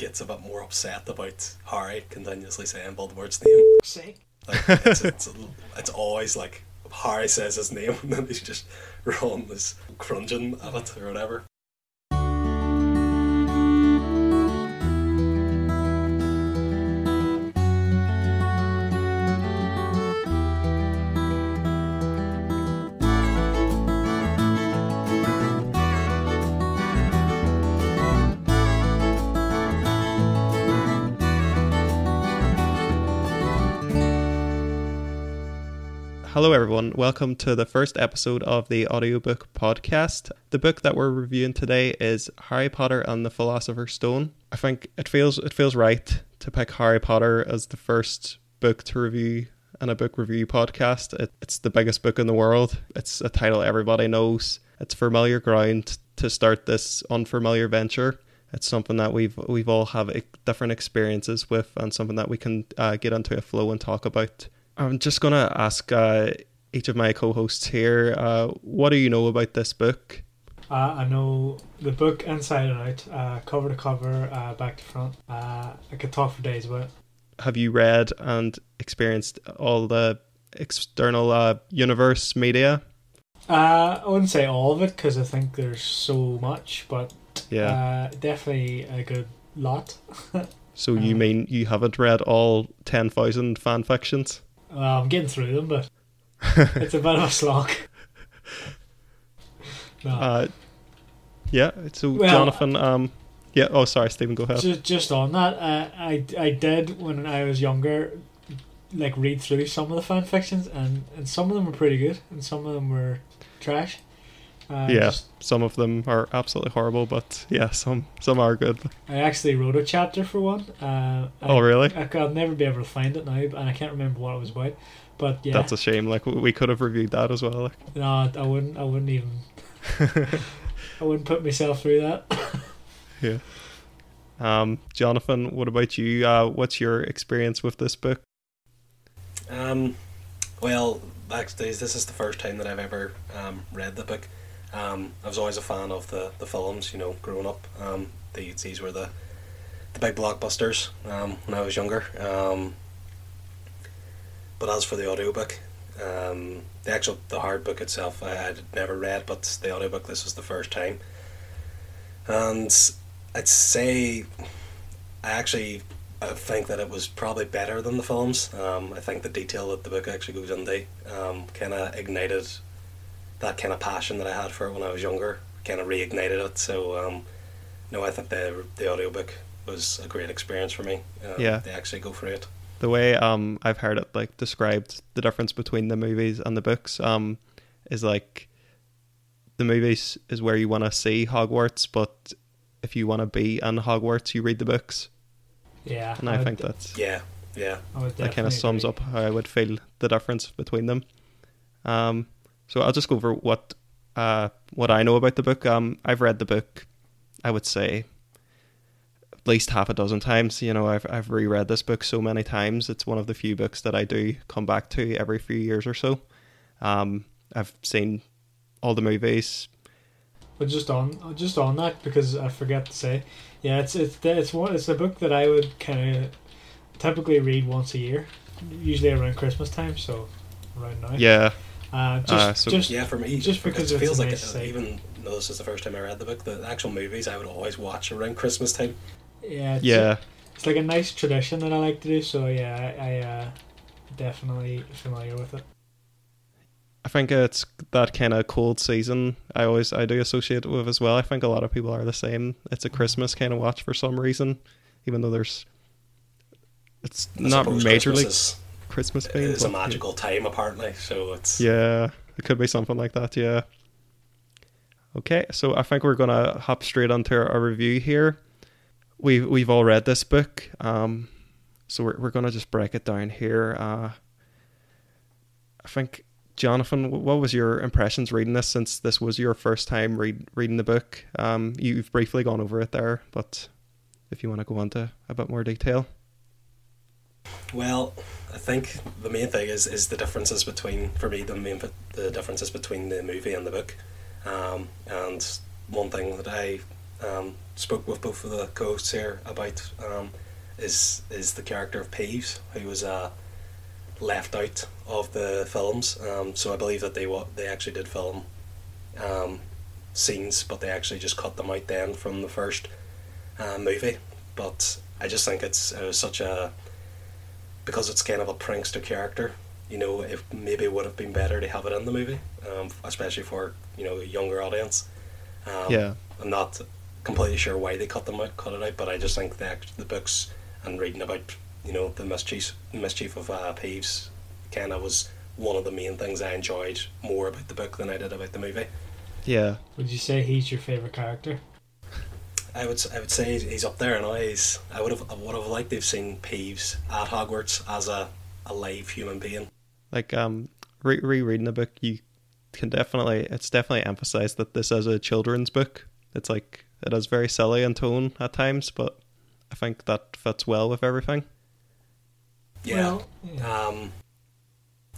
gets a bit more upset about Harry continuously saying Voldemort's name. See? Like, it's always like Harry says his name and then he's just Ron is crunging at it or whatever. Hello everyone, welcome to the first episode of the Audiobook Podcast. The book that we're reviewing today is Harry Potter and the Philosopher's Stone. I think it feels right to pick Harry Potter as the first book to review in a book review podcast. It's the biggest book in the world. It's a title everybody knows. It's familiar ground to start this unfamiliar venture. It's something that we've all have different experiences with and something that we can get into a flow and talk about. I'm just going to ask each of my co-hosts here, what do you know about this book? I know the book inside and out, cover to cover, back to front. I could talk for days about it. Have you read and experienced all the external universe media? I wouldn't say all of it because I think there's so much, but yeah, definitely a good lot. So you mean you haven't read all 10,000 fan fictions? I'm getting through them, but it's a bit of a slog. No. Jonathan, Stephen, go ahead. Just on that, I did, when I was younger, like read through some of the fan fictions, and some of them were pretty good, and some of them were trash. Some of them are absolutely horrible, but yeah, some are good. I actually wrote a chapter for one. Really? I'll never be able to find it now, and I can't remember what it was about. But yeah, that's a shame. Like we could have reviewed that as well. Like. No, I wouldn't even. I wouldn't put myself through that. Yeah. Jonathan, what about you? What's your experience with this book? Well, actually, this is the first time that I've ever read the book. I was always a fan of the films, you know, growing up. These were the big blockbusters when I was younger. But as for the audiobook, the hard book itself I had never read, but the audiobook, this was the first time. And I'd say I think that it was probably better than the films. I think the detail that the book actually goes into kind of ignited that kind of passion that I had for it when I was younger, kind of reignited it. So, I think the audiobook was a great experience for me. They actually go through it. The way I've heard it like described, the difference between the movies and the books is like the movies is where you want to see Hogwarts, but if you want to be in Hogwarts, you read the books. Yeah. And I think that's... Yeah. That kind of sums up how I would feel the difference between them. So I'll just go over what I know about the book. I've read the book, I would say, at least half a dozen times. You know, I've reread this book so many times. It's one of the few books that I do come back to every few years or so. I've seen all the movies. But just on that, because I forgot to say, yeah, it's a book that I would kind of typically read once a year, usually around Christmas time. So around now. Yeah. For me, just because it feels like nice even though this is the first time I read the book, the actual movies I would always watch around Christmas time. Yeah. It's like a nice tradition that I like to do. So yeah, I definitely familiar with it. I think it's that kind of cold season I do associate it with as well. I think a lot of people are the same. It's a Christmas kind of watch for some reason, even though it's not majorly. Christmas thing. It's a magical time, apparently, so it's... Yeah, it could be something like that, yeah. Okay, so I think we're going to hop straight onto our review here. We've all read this book, so we're going to just break it down here. I think, Jonathan, what was your impressions reading this, since this was your first time reading the book? You've briefly gone over it there, but if you want to go into a bit more detail... Well, I think the main thing is the differences between, for me, the differences between the movie and the book. And one thing that I spoke with both of the co-hosts here about is the character of Peeves, who was left out of the films. So I believe that they actually did film scenes, but they actually just cut them out then from the first movie. But I just think it was such a, because it's kind of a prankster character, you know, it maybe would have been better to have it in the movie, especially for, you know, a younger audience. Yeah. I'm not completely sure why they cut it out, but I just think the books and reading about, you know, the mischief of Peeves kind of was one of the main things I enjoyed more about the book than I did about the movie. Yeah. Would you say he's your favourite character? I would say he's up there, and I would have liked to have seen Peeves at Hogwarts as a live human being. Like rereading the book, you can definitely emphasised that this is a children's book. It's like it is very silly in tone at times, but I think that fits well with everything. Yeah. Well,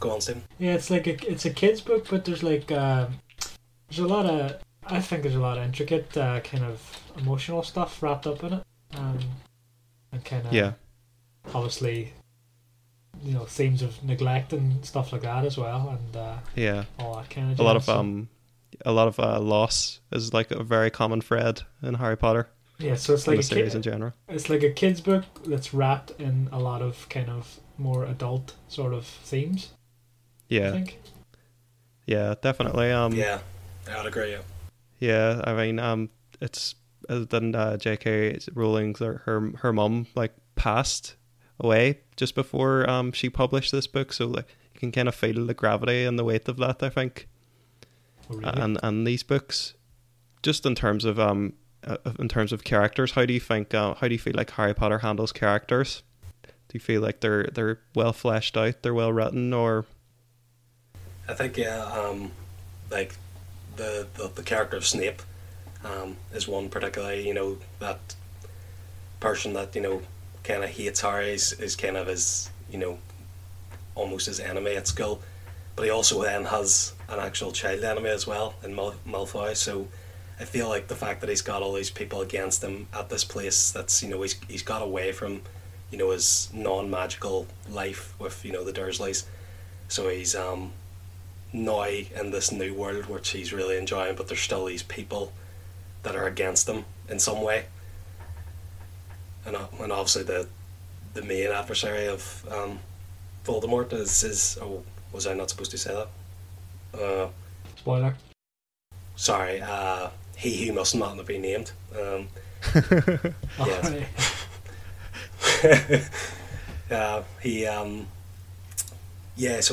go on, Stephen. Yeah, it's like it's a kids book, but there's like there's a lot of intricate kind of emotional stuff wrapped up in it, and kind of obviously, you know, themes of neglect and stuff like that as well, and all that kind of stuff. A lot of loss is like a very common thread in Harry Potter. Yeah, so it's like a series in general. It's like a kids book that's wrapped in a lot of kind of more adult sort of themes. Yeah. I think. Yeah, definitely. Yeah, I would agree. Yeah. Yeah, I mean, it's other than J.K. Rowling's her mum like passed away just before she published this book, so like you can kind of feel the gravity and the weight of that, I think. Oh, really? And these books, just in terms of characters, how do you feel like Harry Potter handles characters? Do you feel like they're well fleshed out, they're well written, or? I think like the character of Snape is one particularly, you know, that person that, you know, kind of hates Harry, is kind of his, you know, almost his enemy at school, but he also then has an actual child enemy as well in Malfoy. So I feel like the fact that he's got all these people against him at this place that's, you know, he's got away from, you know, his non-magical life with, you know, the Dursleys, so he's now in this new world which he's really enjoying, but there's still these people that are against him in some way. And obviously the main adversary of Voldemort is oh, was I not supposed to say that? Spoiler. Sorry, he who must not be named. So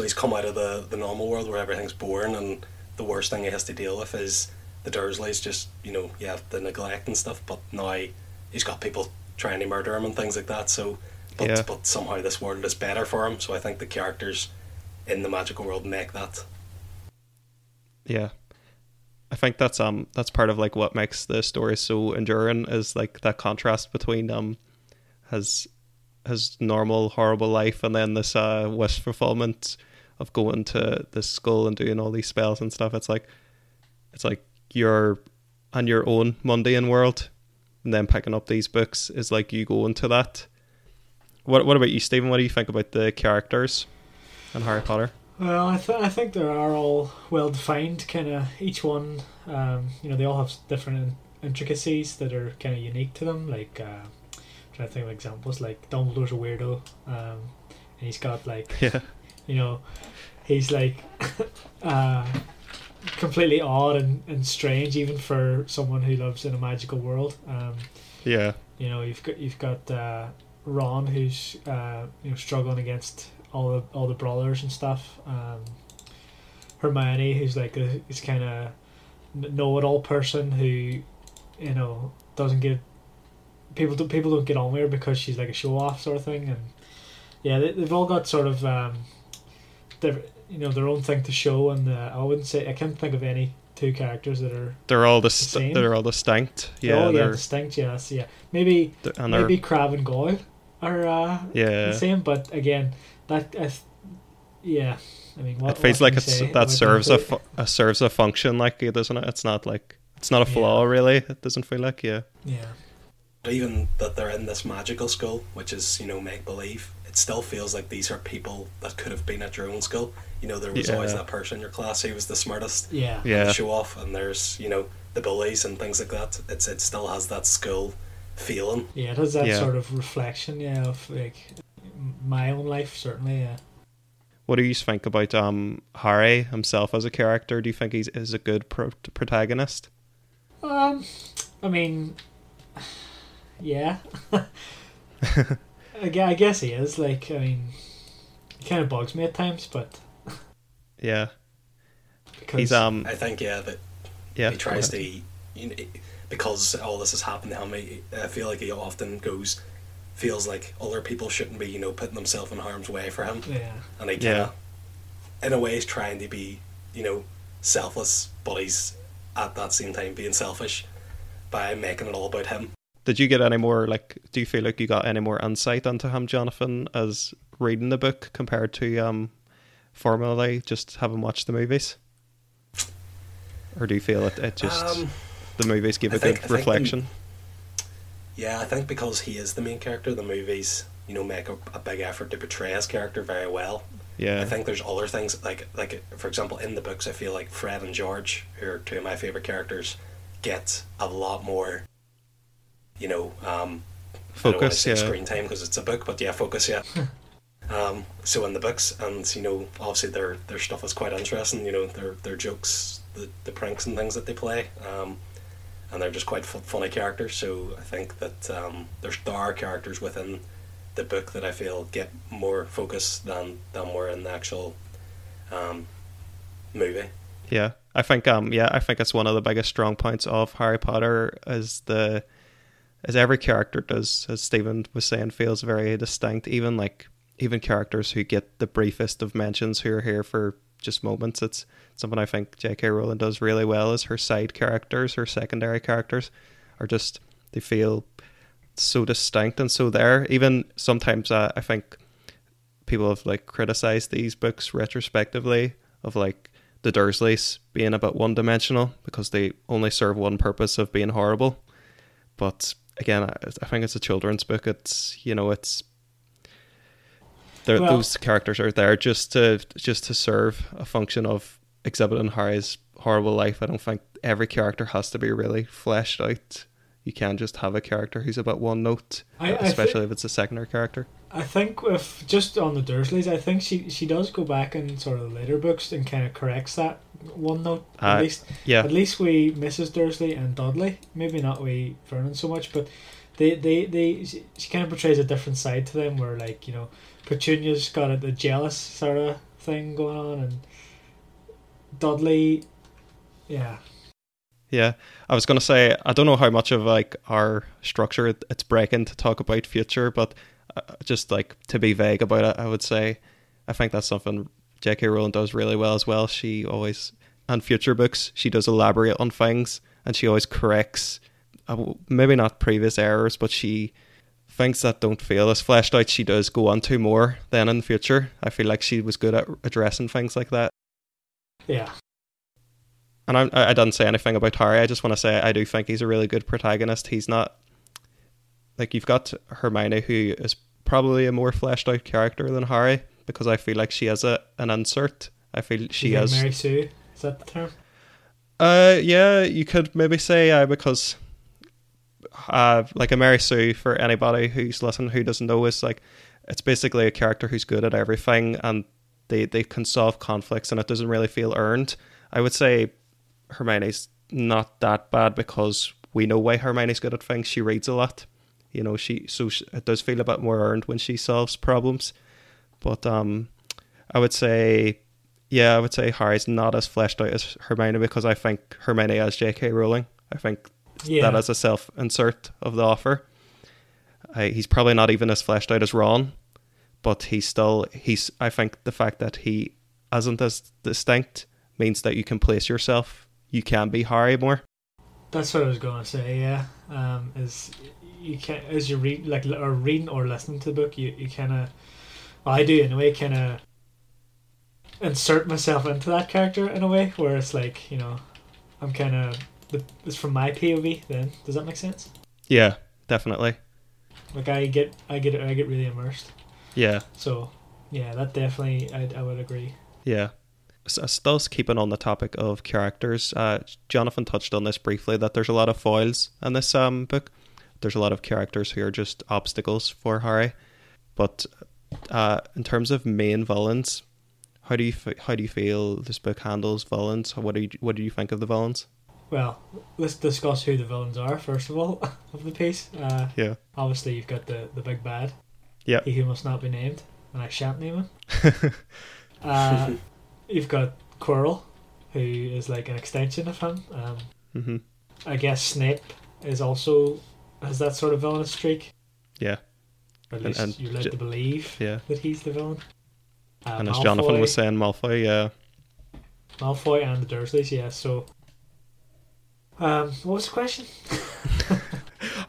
he's come out of the normal world where everything's boring, and the worst thing he has to deal with is the Dursleys, just, you know, you have the neglect and stuff, but now he's got people trying to murder him and things like that, but somehow this world is better for him, so I think the characters in the magical world make that. Yeah, I think that's part of like what makes the story so enduring, is like that contrast between his normal horrible life and then this wish fulfillment of going to this school and doing all these spells and stuff. It's like you're on your own mundane world, and then picking up these books is like you go into that. What about you, Stephen? What do you think about the characters in Harry Potter? Well, I think they are all well defined. Kind of each one, you know, they all have different intricacies that are kind of unique to them. Like, I'm trying to think of examples. Like Dumbledore's a weirdo, and he's got like, you know, he's like completely odd and strange, even for someone who lives in a magical world. You know, you've got Ron, who's you know, struggling against all the brothers and stuff. Hermione, who's like this kind of know-it-all person who, you know, doesn't get people don't get on with her because she's like a show-off sort of thing. And yeah, they've all got sort of you know, their own thing to show, and I can't think of any two characters that are. They're all the same. They're all distinct. Yeah, they're distinct. Yes, yeah. Maybe Crabbe and Goyle are the same, but again, I mean, what it feels like that serves a function, like, doesn't it? It's not like It's not a flaw, really. It doesn't feel like, yeah. Even that they're in this magical school, which is, make-believe, it still feels like these are people that could have been at your own school. There was always that person in your class who was the smartest. Yeah. Show off, and there's, the bullies and things like that. It still has that school feeling. Yeah, it has that sort of reflection, of, my own life, certainly, What do you think about Harry himself as a character? Do you think he's a good protagonist? Yeah. I guess he is. He kind of bugs me at times, but... Yeah. Because... I think, he tries to... because all this has happened to him, I feel like he often feels like other people shouldn't be, putting themselves in harm's way for him. Yeah. And he kind of, in a way, he's trying to be, selfless, but he's at that same time being selfish by making it all about him. Did you get any more, do you feel like you got any more insight into him, Jonathan, as reading the book compared to formerly just having watched the movies? Or do you feel it just, the movies give a good reflection? I think because he is the main character, the movies, make a big effort to portray his character very well. Yeah. I think there's other things, like for example, in the books, I feel like Fred and George, who are two of my favourite characters, get a lot more... focus, screen time because it's a book, but focus, so in the books, and obviously their stuff is quite interesting, their jokes, the pranks and things that they play, and they're just quite funny characters. So I think that there are characters within the book that I feel get more focus than were in the actual movie. I think it's one of the biggest strong points of Harry Potter is as every character does, as Stephen was saying, feels very distinct. Even characters who get the briefest of mentions, who are here for just moments. It's something I think J.K. Rowling does really well, is her side characters, her secondary characters, are just, they feel so distinct and so there. Even sometimes I think people have criticized these books retrospectively of the Dursleys being a bit one-dimensional because they only serve one purpose of being horrible. But again, I think it's a children's book. It's those characters are there just to serve a function of exhibiting Harry's horrible life. I don't think every character has to be really fleshed out. You can't just have a character who's about one note, especially if it's a secondary character. I think if just on the Dursleys, I think she does go back in sort of the later books and kind of corrects that one note. At least we Mrs. Dursley and Dudley, maybe not we Vernon so much, but she kind of portrays a different side to them where Petunia's got the jealous sort of thing going on, and Dudley, Yeah, I was going to say, I don't know how much of our structure it's breaking to talk about future, but just to be vague about it, I would say I think that's something J.K. Rowling does really well as well. She always, on future books, she does elaborate on things, and she always corrects, maybe not previous errors, but she thinks that don't feel as fleshed out. She does go on to more than in the future. I feel like she was good at addressing things like that. Yeah. And I didn't say anything about Harry. I just want to say I do think he's a really good protagonist. He's not... you've got Hermione, who is probably a more fleshed-out character than Harry, because I feel like she has an insert. I feel she has... Mary Sue? Is that the term? Yeah, you could maybe say, because... a Mary Sue, for anybody who's listening who doesn't know, is it's basically a character who's good at everything, and they can solve conflicts, and it doesn't really feel earned. I would say... Hermione's not that bad because we know why Hermione's good at things. She reads a lot, it does feel a bit more earned when she solves problems. But I would say Harry's not as fleshed out as Hermione, because I think Hermione has J.K. Rowling. I think that is a self-insert of the author. He's probably not even as fleshed out as Ron, but he's. I think the fact that he isn't as distinct means that you can place yourself. You can be Harry more. That's what I was going to say. Yeah, is you can as you read or reading or listening to the book, you kind of, well, I do in a way, kind of insert myself into that character in a way where it's I'm kind of it's from my POV then. Does that make sense? Yeah, definitely. Like I get really immersed. Yeah. So yeah, that definitely I would agree. Yeah. So thus, keeping on the topic of characters, Jonathan touched on this briefly, that there's a lot of foils in this book. There's a lot of characters who are just obstacles for Harry. But in terms of main villains, how do you feel this book handles villains? What do you think of the villains? Well, let's discuss who the villains are first of all of the piece. Yeah. Obviously, you've got the big bad. Yeah. He who must not be named, and I shan't name him. You've got Quirrell, who is like an extension of him. Mm-hmm. I guess Snape is also has that sort of villainous streak. Yeah. Or at least and you're led to believe that he's the villain. And as Malfoy, Jonathan was saying, Malfoy, yeah. Malfoy and the Dursleys, yeah. So, what was the question?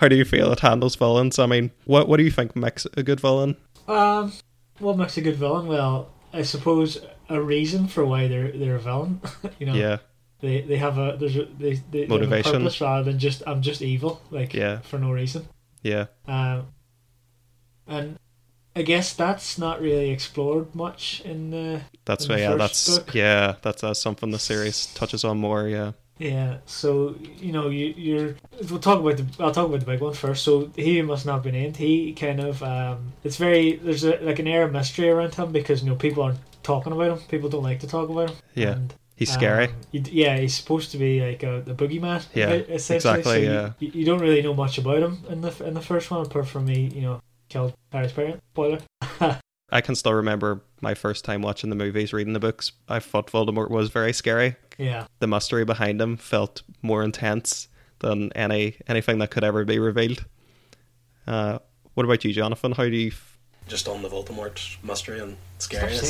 How do you feel it handles villains? I mean, what do you think makes a good villain? What makes a good villain? Well, I suppose a reason for why they're a villain. You know, yeah. They have a they motivation, have a purpose rather than just I'm just evil, like for no reason. Yeah. And I guess that's not really explored much in the. That's in the first book. Yeah, that's something the series touches on more. Yeah. Yeah. So you know I'll talk about the big one first. So he who must not be named. He kind of it's very there's an air of mystery around him because people aren't talking about him. People don't like to talk about him. Yeah. And, he's scary. He's supposed to be like the boogeyman. Yeah. Exactly. So yeah. You don't really know much about him in the first one apart from me. Killed Harry's parent. Spoiler. I can still remember my first time watching the movies, reading the books. I thought Voldemort was very scary. Yeah. The mystery behind him felt more intense than anything that could ever be revealed. What about you, Jonathan? How do you... Just on the Voldemort mystery and scariness.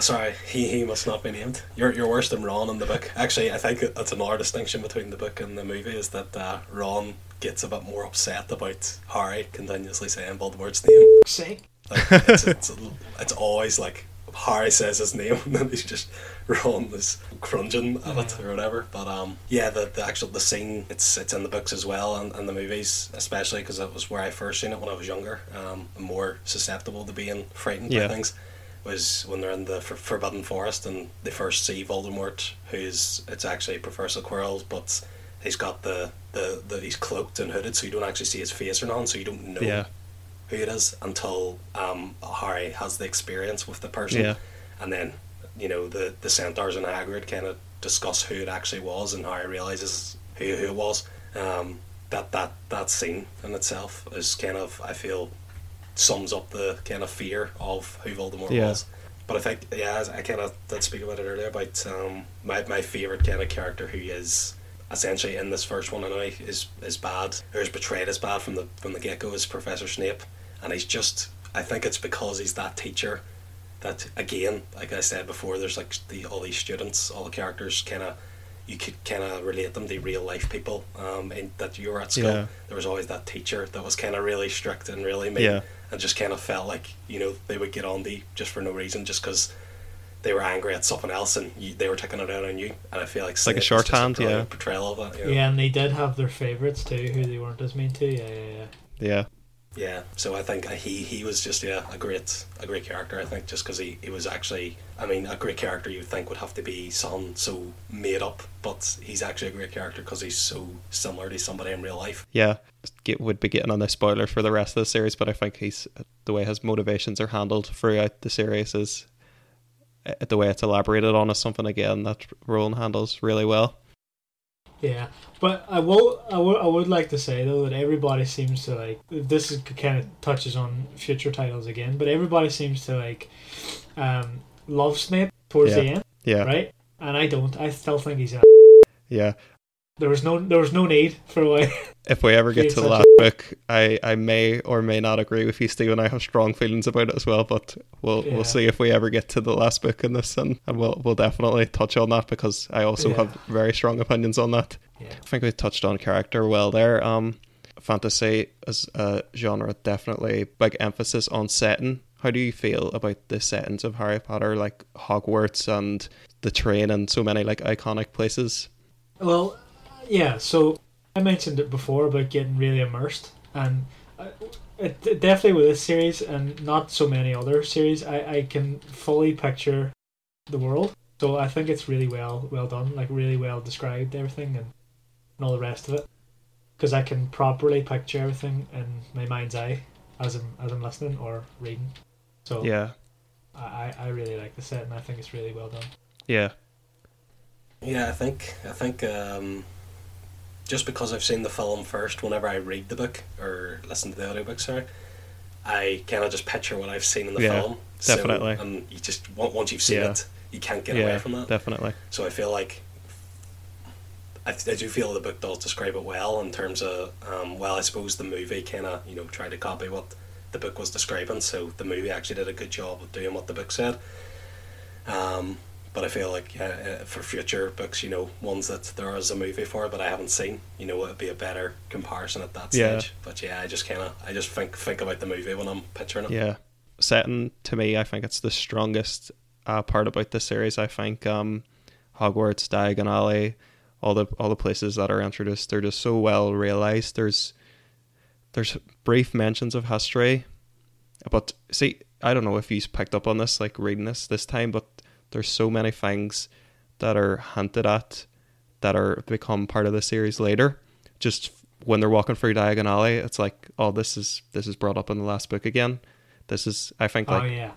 Sorry, he must not be named. You're worse than Ron in the book. Actually, I think that's another distinction between the book and the movie is that Ron gets a bit more upset about Harry continuously saying Voldemort's name. It's always like Harry says his name and then he's just Ron is crunching at it or whatever. But the scene it's in the books as well and the movies, especially because it was where I first seen it when I was younger. I'm more susceptible to being frightened by things. Was when they're in the Forbidden Forest and they first see Voldemort, it's actually Professor Quirrell, but he's got the he's cloaked and hooded, so you don't actually see his face or nothing, so you don't know who it is until Harry has the experience with the person, and then the centaurs and Hagrid kind of discuss who it actually was, and Harry realizes who it was. That scene in itself is kind of I feel. Sums up the kind of fear of who Voldemort was. But I think, I kind of did speak about it earlier, about my favourite kind of character who is essentially in this first one anyway, is bad, or is betrayed as bad from the get-go is Professor Snape. And he's just, I think it's because he's that teacher that, again, like I said before, there's like all these students, all the characters kind of, you could kind of relate them to real life people and that you were at school. There was always that teacher that was kind of really strict and really mean. And just kind of felt like, they would get on thee just for no reason, just because they were angry at something else and they were taking it out on you. And I feel like... It's like a shorthand, a portrayal of that. Yeah, and they did have their favourites too, who they weren't as mean to. Yeah. Yeah, so I think he was just a great character, I think, just because he was actually... I mean, a great character you would think would have to be someone so made up, but he's actually a great character because he's so similar to somebody in real life. Yeah, would be getting on the spoiler for the rest of the series, but I think the way his motivations are handled throughout the series is... The way it's elaborated on is something, again, that Rowling handles really well. Yeah, but I would like to say though that everybody seems to like this is kind of touches on future titles again, but everybody seems to like love Snape towards the end, right? And I don't. I still think he's there was no need for why. If we ever get to the last book, I may or may not agree with you, Steve, and I have strong feelings about it as well. But we'll see if we ever get to the last book in this, and we'll definitely touch on that because I also have very strong opinions on that. Yeah. I think we touched on character well there. Fantasy as a genre, definitely big emphasis on setting. How do you feel about the settings of Harry Potter, like Hogwarts and the train and so many like iconic places? Well, yeah, so I mentioned it before about getting really immersed, and it definitely with this series and not so many other series, I can fully picture the world. So I think it's really well done, like really well described, everything and all the rest of it, because I can properly picture everything in my mind's eye as I'm listening or reading. So yeah, I really like the set and I think it's really well done. Yeah. Yeah, I think just because I've seen the film first, whenever I read the book or listen to the audiobook, I kind of just picture what I've seen in the film. Definitely. So, and you just once you've seen it, you can't get away from that. Definitely. So I feel like I do feel the book does describe it well in terms of I suppose the movie kind of tried to copy what the book was describing, so the movie actually did a good job of doing what the book said. But I feel like for future books, ones that there is a movie for, but I haven't seen, it would be a better comparison at that stage. But yeah, I just think about the movie when I'm picturing it. Yeah, setting to me, I think it's the strongest part about this series. I think Hogwarts, Diagon Alley, all the places that are introduced, they're just so well realized. There's brief mentions of history, but see, I don't know if you picked up on this, like reading this time, but there's so many things that are hinted at that are become part of the series later. Just when they're walking through Diagon Alley, it's like, oh, this is brought up in the last book again. This is, I think, like,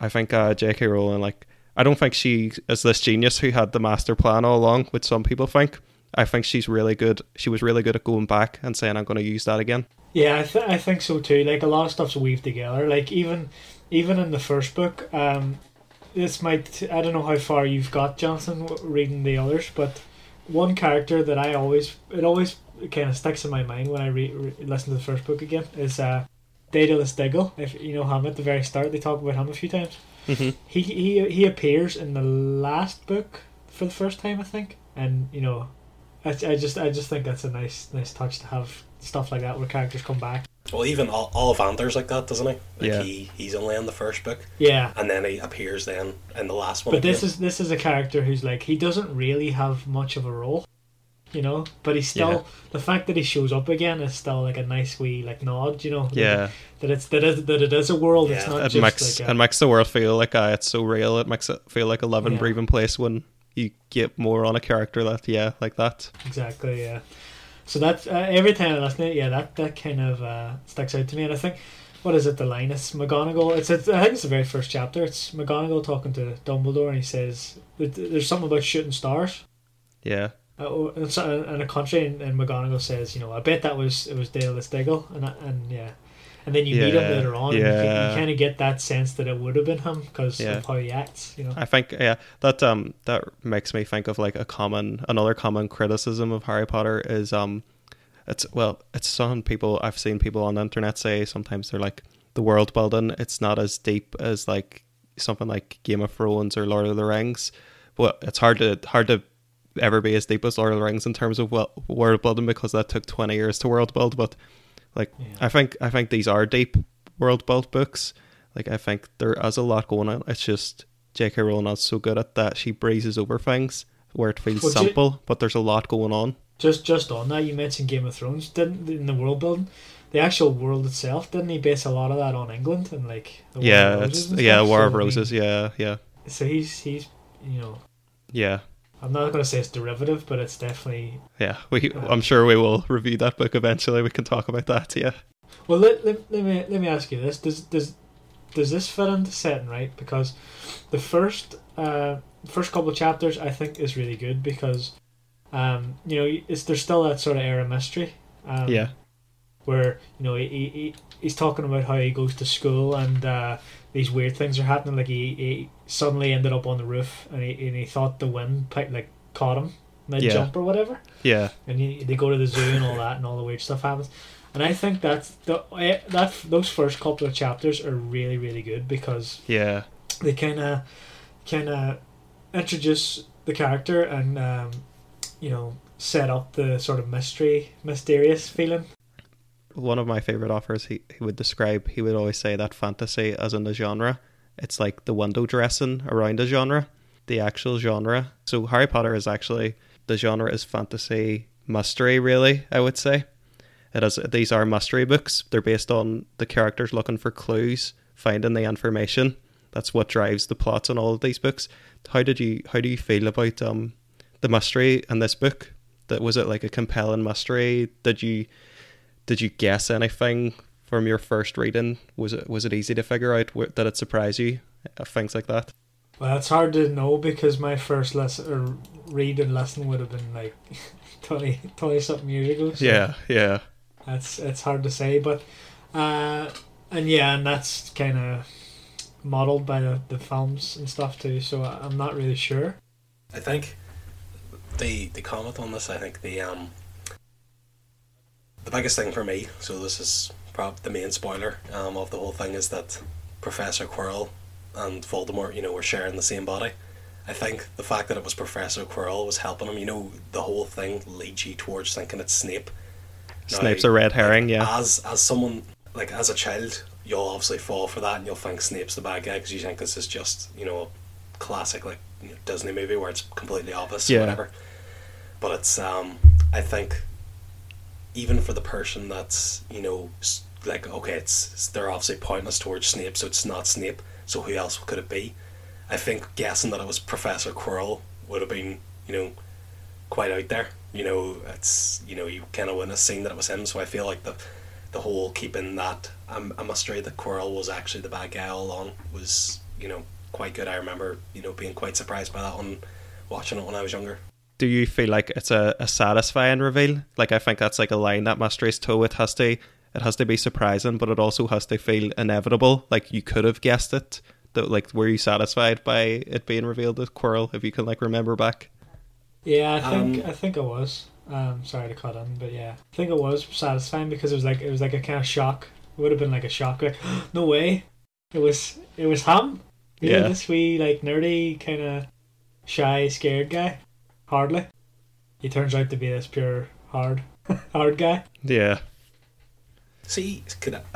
I think J.K. Rowling, like, I don't think she is this genius who had the master plan all along, which some people think. I think she's really good. She was really good at going back and saying, I'm going to use that again. Yeah, I think so too. Like, a lot of stuff's weaved together. Like, even in the first book, this might, I don't know how far you've got, Jonathan, reading the others, but one character that it always kind of sticks in my mind when I listen to the first book again is Daedalus Diggle. If you know him, at the very start they talk about him a few times. Mm-hmm. He appears in the last book for the first time, I think, and I just think that's a nice touch to have stuff like that where characters come back. Well, even Ollivander's like that, doesn't he? Like he's only in the first book. Yeah. And then he appears then in the last one. But again, this is a character who's like, he doesn't really have much of a role, but he's still, the fact that he shows up again is still like a nice wee like nod, Yeah. That it is a world. Yeah. It's not it makes the world feel like it's so real. It makes it feel like a living, breathing place when you get more on a character like that. Exactly. Yeah. So that's every time I listen to it, that kind of sticks out to me. And I think, what is it, the line? It's McGonagall. I think it's the very first chapter. It's McGonagall talking to Dumbledore, and he says, there's something about shooting stars. Yeah. In a country, and McGonagall says, I bet it was Daedalus Diggle. And then you meet him later on, and you kind of get that sense that it would have been him because of how he acts. I think that makes me think of like another common criticism of Harry Potter is I've seen people on the internet say sometimes they're like the world building, it's not as deep as like something like Game of Thrones or Lord of the Rings, but it's hard to ever be as deep as Lord of the Rings in terms of world building because that took 20 years to world build, but. I think these are deep world built books. Like I think there is a lot going on. It's just J.K. Rowling is so good at that. She breezes over things where it feels simple, but there's a lot going on. Just on that, you mentioned Game of Thrones. Didn't in the world building, the actual world itself, didn't he base a lot of that on England and like the War of Roses? War of Roses. Yeah. So he's. Yeah. I'm not going to say it's derivative, but it's definitely... Yeah, I'm sure we will review that book eventually. We can talk about that, yeah. Well, let me ask you this. Does this fit into setting, right? Because the first couple of chapters, I think, is really good because, there's still that sort of air of mystery. Where, he's talking about how he goes to school and... these weird things are happening. Like he suddenly ended up on the roof, and he thought the wind caught him mid jump or whatever. Yeah. And they go to the zoo and all that, and all the weird stuff happens. And I think those first couple of chapters are really really good because they kind of introduce the character and set up the sort of mysterious feeling. One of my favorite authors, he would always say that fantasy as in the genre, it's like the window dressing around a genre, the actual genre. So Harry Potter is actually the genre is fantasy mystery, really, I would say. These are mystery books. They're based on the characters looking for clues, finding the information. That's what drives the plots in all of these books. How do you feel about the mystery in this book? Was it like a compelling mystery? Did you guess anything from your first reading? Was it easy to figure out? Did it surprise you? Things like that. Well, it's hard to know because my first read and listen would have been like 20 something years ago. So yeah. It's hard to say, but and that's kind of modelled by the films and stuff too. So I'm not really sure. I think the comment on this. I think the biggest thing for me. So this is probably the main spoiler of the whole thing is that Professor Quirrell and Voldemort, were sharing the same body. I think the fact that it was Professor Quirrell was helping him. The whole thing leads you towards thinking it's Snape. Snape's a red herring, like, yeah. As someone, like, as a child, you'll obviously fall for that and you'll think Snape's the bad guy because you think this is just, a classic, like, Disney movie where it's completely obvious or whatever. But it's, I think, even for the person that's, like, okay, they're obviously pointing us towards Snape, so it's not Snape. So who else could it be? I think guessing that it was Professor Quirrell would have been, quite out there. It's you kind of wouldn't have seen that it was him. So I feel like the whole keeping that a mystery that Quirrell was actually the bad guy all along was, quite good. I remember, being quite surprised by that on watching it when I was younger. Do you feel like it's a satisfying reveal? Like, I think that's like a line that mysteries toe. It has to be surprising, but it also has to feel inevitable. Like, you could have guessed it. Like, were you satisfied by it being revealed as Quirrell, if you can, like, remember back? Yeah, I think I was. Sorry to cut in, but yeah. I think it was satisfying because it was like a kind of shock. It would have been like a shock, like, no way. It was him. Yeah. This wee, like, nerdy, kind of shy, scared guy. Hardly. He turns out to be this pure hard guy. Yeah. See,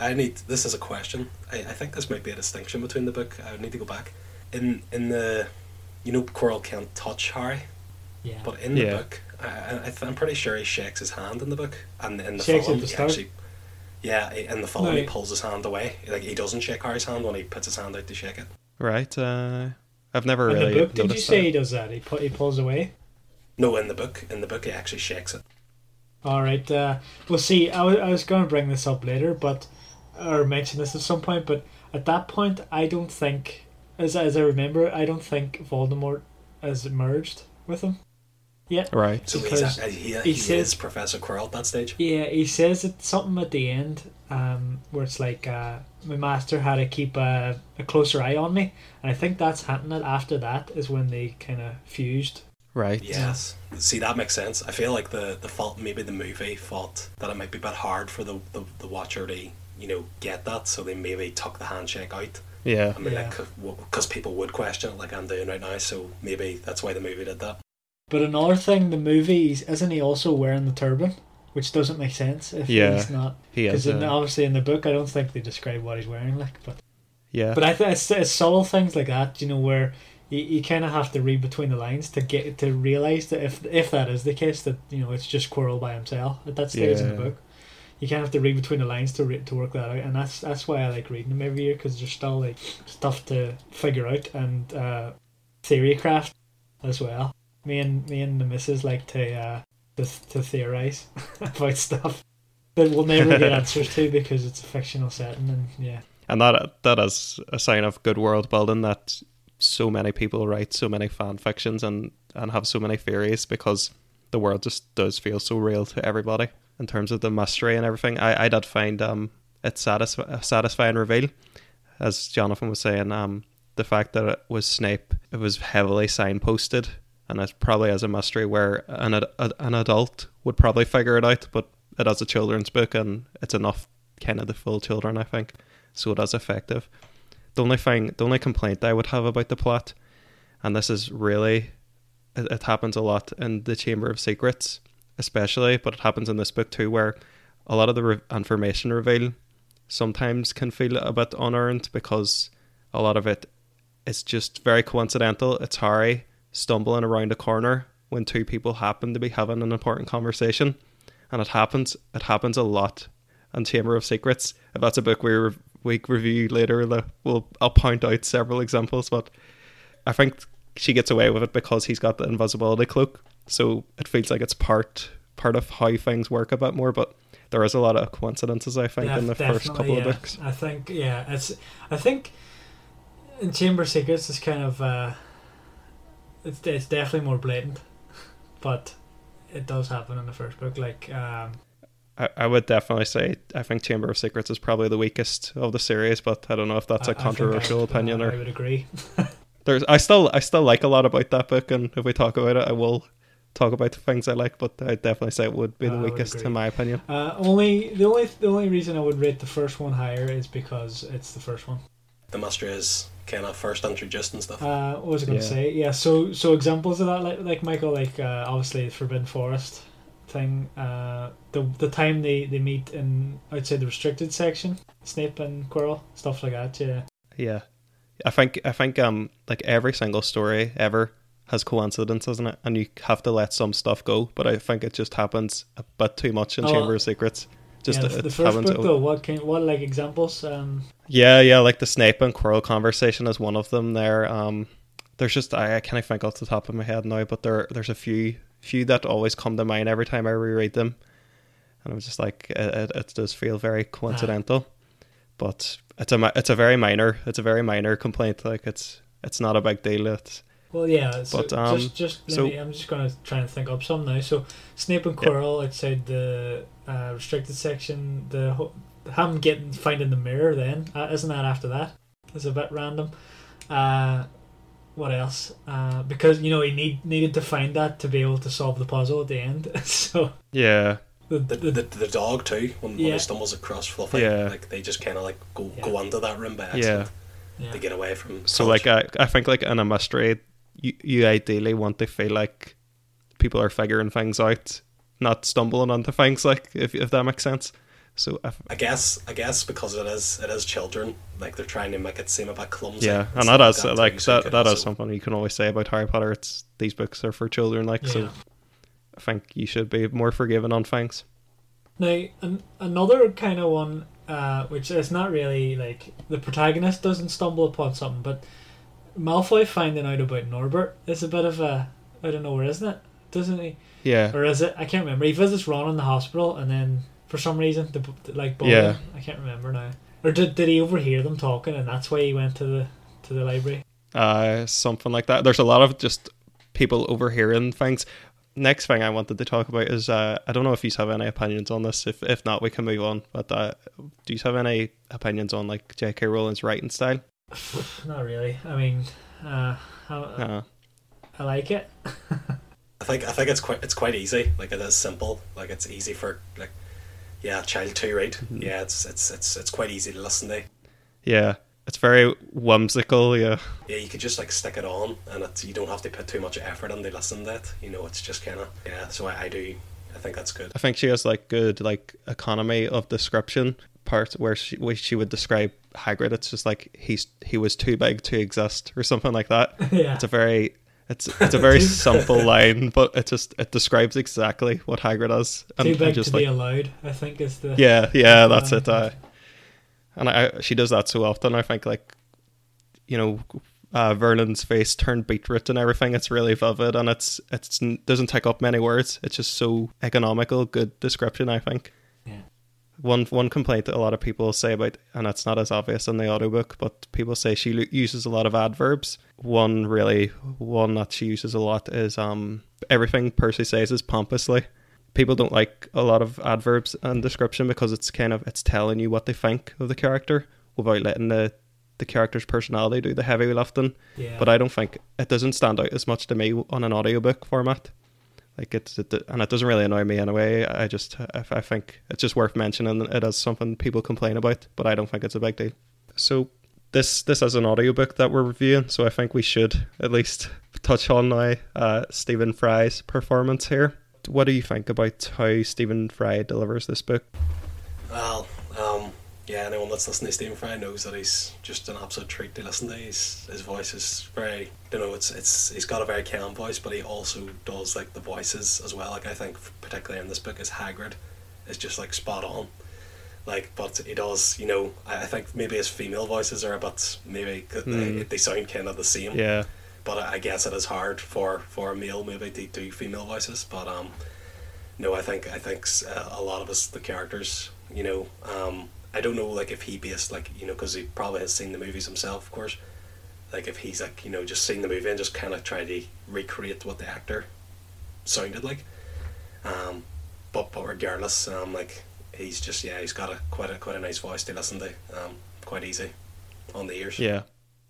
this is a question. I think this might be a distinction between the book. I would need to go back. In the, Quirrell can't touch Harry. Yeah. But in the book, I'm pretty sure he shakes his hand in the book. And in the film, he pulls his hand away. Like, he doesn't shake Harry's hand when he puts his hand out to shake it. Right. I've never really noticed. In the book, did you say he does that? He pulls away? No, in the book, he actually shakes it. Alright, well, see, I was going to bring this up later, or mention this at some point, but at that point, I don't think, as I remember, I don't think Voldemort has merged with him yet. Right. So he is Professor Quirrell at that stage? Yeah, he says it's something at the end, where it's like, my master had to keep a closer eye on me, and I think that's hinting that after that is when they kind of fused. Right. Yes. See, that makes sense. I feel like the movie thought that it might be a bit hard for the watcher to get that, so they maybe took the handshake out. Yeah. I mean, because people would question it, like I'm doing right now, so maybe that's why the movie did that. But another thing, the movie isn't he also wearing the turban, which doesn't make sense if he's not. Because obviously in the book, I don't think they describe what he's wearing, like. But yeah. But I think it's subtle things like that, where. You kind of have to read between the lines to realise that if that is the case, that it's just Quirrell by himself at that stage in the book. You kind of have to read between the lines to work that out, and that's why I like reading them every year, because there's still like stuff to figure out and theory craft as well. Me and the missus like to theorise about stuff that we'll never get answers to because it's a fictional setting, and that is a sign of good world building that. So many people write so many fan fictions and have so many theories because the world just does feel so real to everybody in terms of the mystery and everything. I did find it a satisfying reveal, as Jonathan was saying. The fact that it was Snape, it was heavily signposted, and it probably is a mystery where an adult would probably figure it out, but it is a children's book and it's enough kind of to fool children, I think, so it is effective. The only complaint I would have about the plot, and this is really, it happens a lot in the Chamber of Secrets, especially, but it happens in this book too, where a lot of the information reveal sometimes can feel a bit unearned because a lot of it is just very coincidental. It's Harry stumbling around a corner when two people happen to be having an important conversation. And it happens a lot. And Chamber of Secrets, if that's a book we review later, I'll point out several examples, but I think she gets away with it because he's got the invisibility cloak, so it feels like it's part of how things work a bit more, but there is a lot of coincidences, I think, in the first couple of books. I think in Chamber of Secrets is kind of it's definitely more blatant, but it does happen in the first book. Like I would definitely say I think Chamber of Secrets is probably the weakest of the series, but I don't know if that's a controversial opinion. I would agree. I still like a lot about that book, and if we talk about it, I will talk about the things I like, but I definitely say it would be the weakest in my opinion. The only reason I would rate the first one higher is because it's the first one. The muster is kind of first introduced and stuff. What was I going to say? Yeah. So examples of that, like Michael, like obviously the Forbidden Forest thing. The time they meet in outside the restricted section, Snape and Quirrell, stuff like that. Yeah. Yeah, I think like every single story ever has coincidences in it, and you have to let some stuff go. But I think it just happens a bit too much in Chamber of Secrets. Just the first book though, what like examples? Like the Snape and Quirrell conversation is one of them. There, there's just I can't think off the top of my head now, but there's a few that always come to mind every time I reread them, and I'm just like it does feel very coincidental, but it's a very minor complaint. Like it's not a big deal. I'm just going to try and think up some now. So Snape and Quirrell outside the restricted section, him finding the mirror then, isn't that after that? It's a bit random. What else? Because, you know, he needed to find that to be able to solve the puzzle at the end. So yeah. The dog too, when he stumbles across Fluffy, like they just kind of like go under that room by accident. Yeah. They get away from... So college. Like I think like in a mystery... You ideally want to feel like people are figuring things out, not stumbling onto things, like if that makes sense. So I guess because it is children, like they're trying to make it seem a bit clumsy. Yeah, and that is like that is something you can always say about Harry Potter. It's these books are for children, like so. I think you should be more forgiving on things. Now, another kind of one, which is not really like the protagonist doesn't stumble upon something, but Malfoy finding out about Norbert is a bit of a I don't know where, isn't it? Doesn't he? Yeah. Or is it? I can't remember. He visits Ron in the hospital, and then for some reason, him. I can't remember now. Or did he overhear them talking, and that's why he went to the library? Something like that. There's a lot of just people overhearing things. Next thing I wanted to talk about is I don't know if you have any opinions on this. If not, we can move on. But do you have any opinions on like J.K. Rowling's writing style? Not really. I mean, I like it. I think it's quite easy. Like it is simple. Like it's easy for like, child to read. Mm-hmm. Yeah, it's quite easy to listen to. Yeah, it's very whimsical. Yeah. Yeah, you could just like stick it on, and you don't have to put too much effort into listening to it. You know, it's just kind of yeah. So I do. I think that's good. I think she has like good like economy of description. Part where she would describe Hagrid, it's just like he was too big to exist or something like that. Yeah. It's a very simple line, but it describes exactly what Hagrid is. And too big just to be allowed, I think is the that's it. And she does that so often. I think like you know Vernon's face turned beetroot and everything. It's really vivid and it doesn't take up many words. It's just so economical, good description, I think. One complaint that a lot of people say about, and it's not as obvious in the audiobook, but people say she uses a lot of adverbs. One that she uses a lot is everything Percy says is pompously. People don't like a lot of adverbs and description because it's kind of it's telling you what they think of the character without letting the character's personality do the heavy lifting. Yeah. But I don't think it doesn't stand out as much to me on an audiobook format. Like and it doesn't really annoy me anyway. I think it's just worth mentioning. It is something people complain about, but I don't think it's a big deal. So this is an audiobook that we're reviewing, so I think we should at least touch on now Stephen Fry's performance here. What do you think about how Stephen Fry delivers this book? Well, yeah, anyone that's listening to Stephen Fry knows that he's just an absolute treat to listen to. His voice is very, you know, he's got a very calm voice, but he also does like the voices as well. Like I think particularly in this book, is Hagrid is just like spot on. Like, but he does, you know, I think maybe his female voices are a bit, maybe they sound kind of the same. Yeah. But I guess it is hard for a male maybe to do female voices. But no, I think a lot of us the characters, you know, I don't know like if he based like, you know, because he probably has seen the movies himself, of course. Like if he's like, you know, just seen the movie and just kind of try to recreate what the actor sounded like. But regardless, like he's just he's got quite a nice voice to listen to. Quite easy on the ears. Yeah,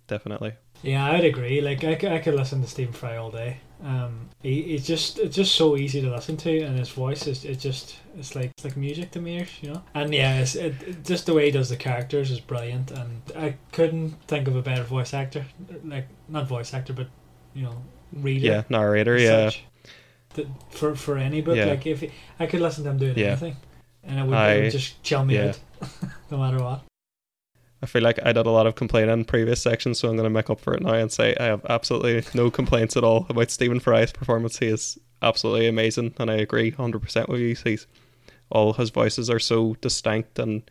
definitely. Yeah, I'd agree. Like I could listen to Stephen Fry all day. It's just so easy to listen to, and his voice is like music to my ears, you know. And yeah, just the way he does the characters is brilliant, and I couldn't think of a better voice actor. Like not voice actor, but you know, reader. Yeah, narrator. Yeah. For any book, like if I could listen to him doing anything, and it would just chill me out, no matter what. I feel like I did a lot of complaining in previous sections, so I'm going to make up for it now and say I have absolutely no complaints at all about Stephen Fry's performance. He is absolutely amazing, and I agree 100% with you. All his voices are so distinct, and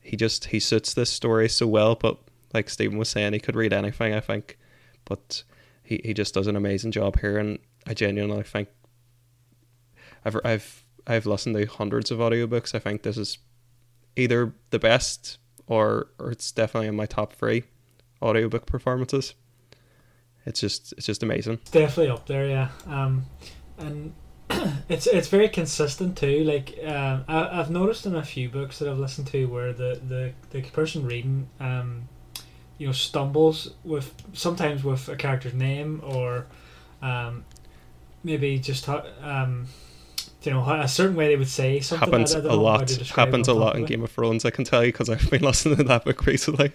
he suits this story so well. But like Stephen was saying, he could read anything, I think. But he just does an amazing job here, and I genuinely think I've listened to hundreds of audiobooks. I think this is either the best, or it's definitely in my top 3 audiobook performances. It's just amazing. It's definitely up there, yeah. And it's very consistent too. Like I've noticed in a few books that I've listened to where the person reading you know stumbles sometimes with a character's name or maybe just you know, a certain way they would say something. Happens a lot in Game of Thrones, I can tell you, because I've been listening to that book recently.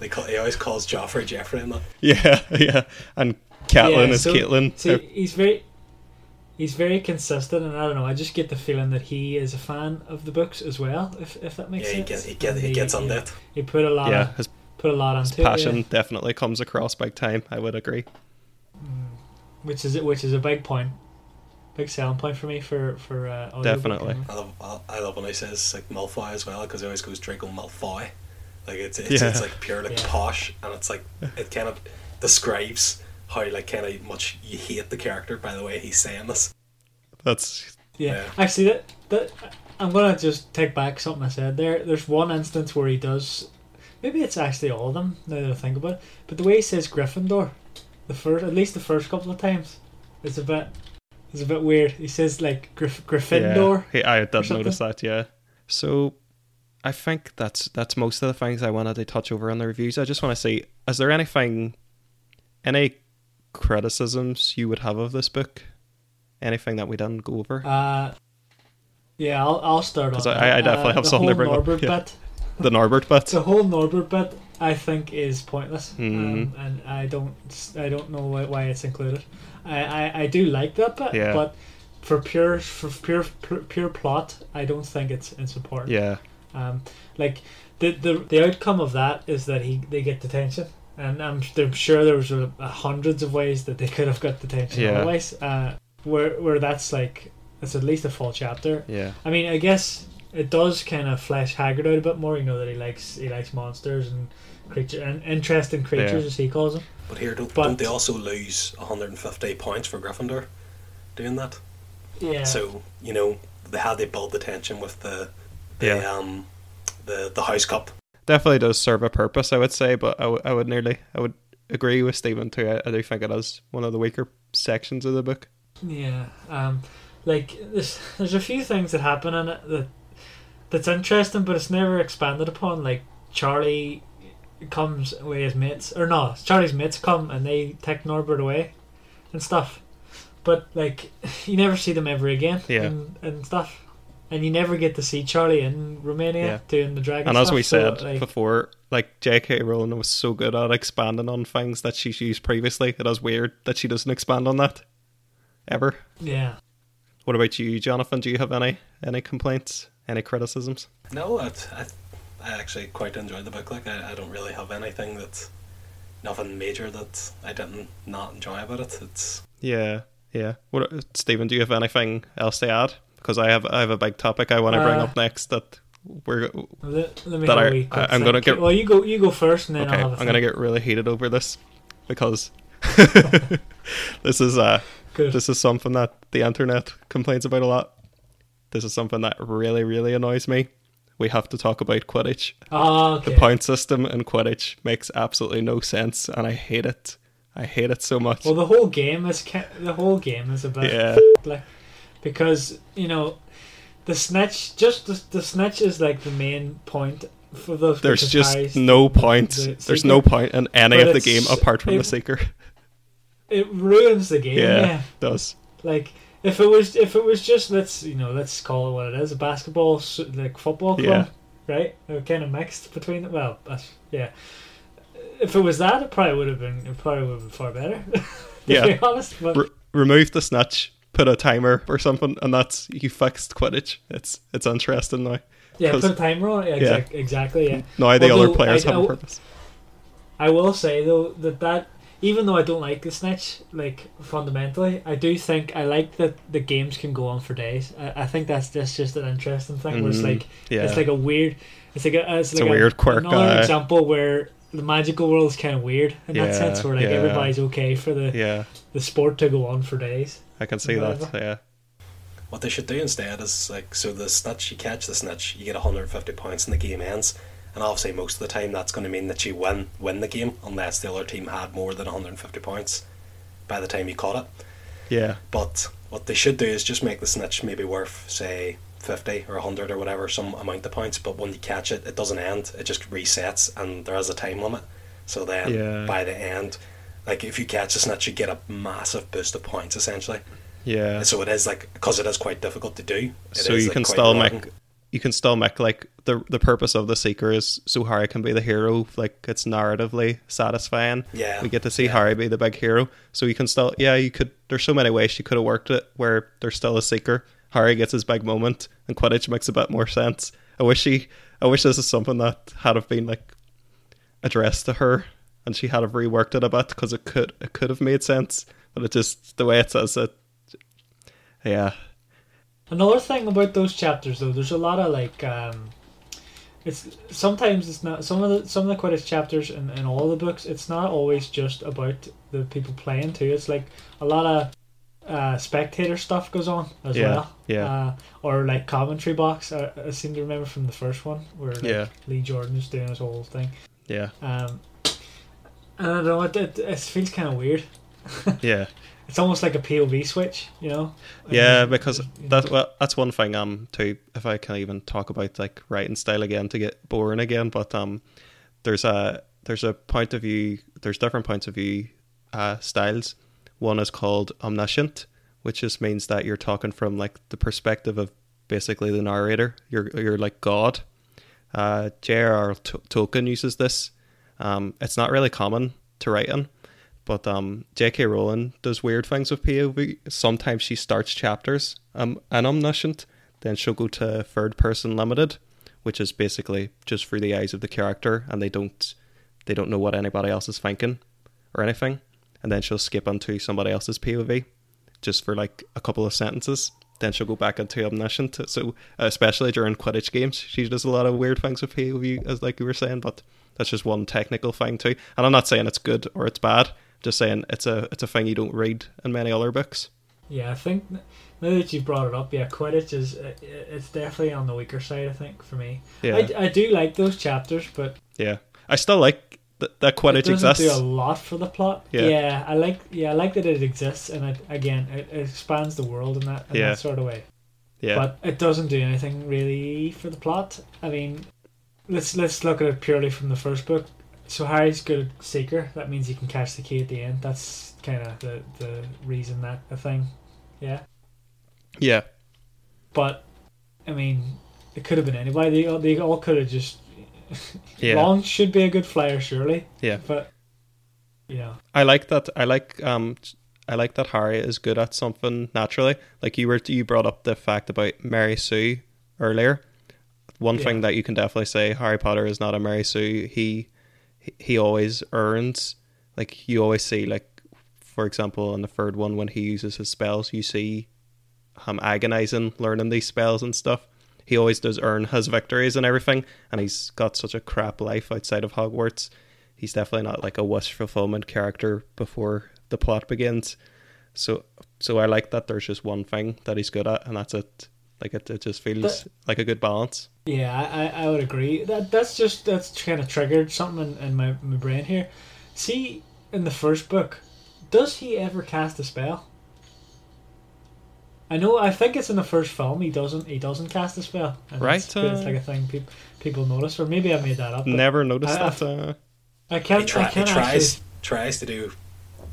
He always calls Joffrey Jeffrey in that. Yeah, and Catelyn is Caitlin. So he's very consistent, and I don't know, I just get the feeling that he is a fan of the books as well, if that makes sense. He gets on that. He put a lot. Yeah, his passion definitely comes across big time. I would agree. Which is a big point. Big selling point for me for definitely. I love when he says like Malfoy as well, because he always goes Draco Malfoy, like it's like pure like posh, and it's like it kind of describes how like kind of much you hate the character by the way he's saying this. That's actually that I'm gonna just take back something I said there. There's one instance where he does, maybe it's actually all of them now that I think about it, but the way he says Gryffindor, at least the first couple of times, it's a bit. It's a bit weird. He says like Gryffindor. Yeah, I did notice that. Yeah. So, I think that's most of the things I wanted to touch over in the reviews. I just want to say, is there any criticisms you would have of this book? Anything that we didn't go over? Yeah, I'll start. Because I definitely have something to bring up. The Norbert bit. The whole Norbert bit, I think, is pointless, and I don't know why it's included. I do like that bit, but for pure plot, I don't think it's important. Yeah. Like the outcome of that is that they get detention, and I'm sure there was hundreds of ways that they could have got detention otherwise. Where that's like it's at least a full chapter. Yeah. I mean, I guess it does kind of flesh Hagrid out a bit more. You know that he likes monsters and creature and interesting creatures as he calls them. But here, don't they also lose 150 points for Gryffindor doing that? Yeah. So you know how they build the tension with the house cup. Definitely does serve a purpose, I would say. But I would agree with Stephen too. I do think it is one of the weaker sections of the book. Yeah. Like there's a few things that happen in it that's interesting, but it's never expanded upon. Like Charlie comes away his mates Charlie's mates come and they take Norbert away and stuff, but like you never see them ever again and stuff, and you never get to see Charlie in Romania doing the dragon and stuff. As we said before, like J.K. Rowling was so good at expanding on things that she's used previously. It is weird that she doesn't expand on that ever. What about you, Jonathan? Do you have any complaints, any criticisms? No, I I actually quite enjoyed the book. Like, I don't really have anything that's, nothing major that I didn't not enjoy about it. It's yeah. Well, Stephen, do you have anything else to add? Because I have a big topic I want to bring up next that we're I'm gonna get. Well, you go first, and then okay, I'm gonna get really heated over this because this is something that the internet complains about a lot. This is something that really, really annoys me. We have to talk about Quidditch. Oh, okay. The point system in Quidditch makes absolutely no sense, and I hate it. I hate it so much. Well, the whole game is a bit like, because you know the snitch. Just the snitch is like the main point for those. There's just no point. There's no point in any of the game apart from the seeker. It ruins the game. Yeah, it does. Like. If it was just let's call it what it is, a basketball like football club, right? They were kind of mixed between them. Well, yeah. If it was that, it probably would have been far better. To be honest, but... remove the snitch, put a timer or something, and that's you fixed Quidditch. It's interesting now. Yeah, put a timer on it. Exactly. Yeah. Now the other players have a purpose. I will say though that. Even though I don't like the snitch, like fundamentally, I do think I like that the games can go on for days. I think that's just an interesting thing. Where it's like it's like a weird, it's like a weird quirk. Another example where the magical world is kind of weird in that sense, where like everybody's okay for the sport to go on for days. I can see that. Yeah. What they should do instead is like the snitch. You catch the snitch, you get 150 points, and the game ends. And obviously most of the time that's going to mean that you win the game unless the other team had more than 150 points by the time you caught it. Yeah. But what they should do is just make the snitch maybe worth, say, 50 or 100 or whatever, some amount of points, but when you catch it, it doesn't end. It just resets and there is a time limit. So then by the end, like if you catch the snitch, you get a massive boost of points essentially. Yeah. So it is like, because it is quite difficult to do. You can still make like the purpose of the seeker is so Harry can be the hero. Like it's narratively satisfying. Yeah, we get to see Harry be the big hero. So you can still you could. There's so many ways you could have worked it where there's still a seeker. Harry gets his big moment, and Quidditch makes a bit more sense. I wish this is something that had have been like addressed to her, and she had have reworked it a bit because it could have made sense. But it just the way it says it, Another thing about those chapters, though, there's a lot of like, some of the Quidditch chapters in all the books. It's not always just about the people playing too. It's like a lot of spectator stuff goes on as well. Yeah. Or like commentary box. I seem to remember from the first one where like, Lee Jordan's doing his whole thing. Yeah. And I don't know. It feels kind of weird. Yeah. It's almost like a POV switch, you know? Because that's one thing too, if I can even talk about like writing style again to get boring again, but there's a point of view, there's different points of view styles. One is called omniscient, which just means that you're talking from like the perspective of basically the narrator. You're like God. J.R.R. Tolkien uses this. It's not really common to write in. But J.K. Rowling does weird things with POV. Sometimes she starts chapters an omniscient, then she'll go to third person limited, which is basically just through the eyes of the character, and they don't know what anybody else is thinking or anything. And then she'll skip into somebody else's POV just for like a couple of sentences. Then she'll go back into omniscient. So especially during Quidditch games, she does a lot of weird things with POV, as like you were saying. But that's just one technical thing too. And I'm not saying it's good or it's bad. Just saying, it's a thing you don't read in many other books. Yeah, I think now that you brought it up, Quidditch is it's definitely on the weaker side. I think for me, I do like those chapters, but I still like that Quidditch exists. It doesn't do a lot for the plot. I like that it exists, and it expands the world in that sort of way. Yeah, but it doesn't do anything really for the plot. I mean, let's look at it purely from the first book. So Harry's good at seeker. That means he can catch the key at the end. That's kind of the reason that a thing, yeah. But I mean, it could have been anybody. They all could have just. Ron should be a good flyer, surely. Yeah. But I like that. I like that Harry is good at something naturally. Like you brought up the fact about Mary Sue earlier. one thing that you can definitely say, Harry Potter is not a Mary Sue. He always earns, like, you always see, like, for example, in the third one when he uses his spells, you see him agonizing, learning these spells and stuff. He always does earn his victories and everything, and he's got such a crap life outside of Hogwarts. He's definitely not like a wish fulfillment character before the plot begins. So I like that there's just one thing that he's good at, and that's it. Like it just feels like a good balance. Yeah, I would agree. That's kind of triggered something in my brain here. See, in the first book, does he ever cast a spell? I think it's in the first film he doesn't cast a spell. Right. It's like a thing people notice, or maybe I made that up. Never noticed that. He tries to do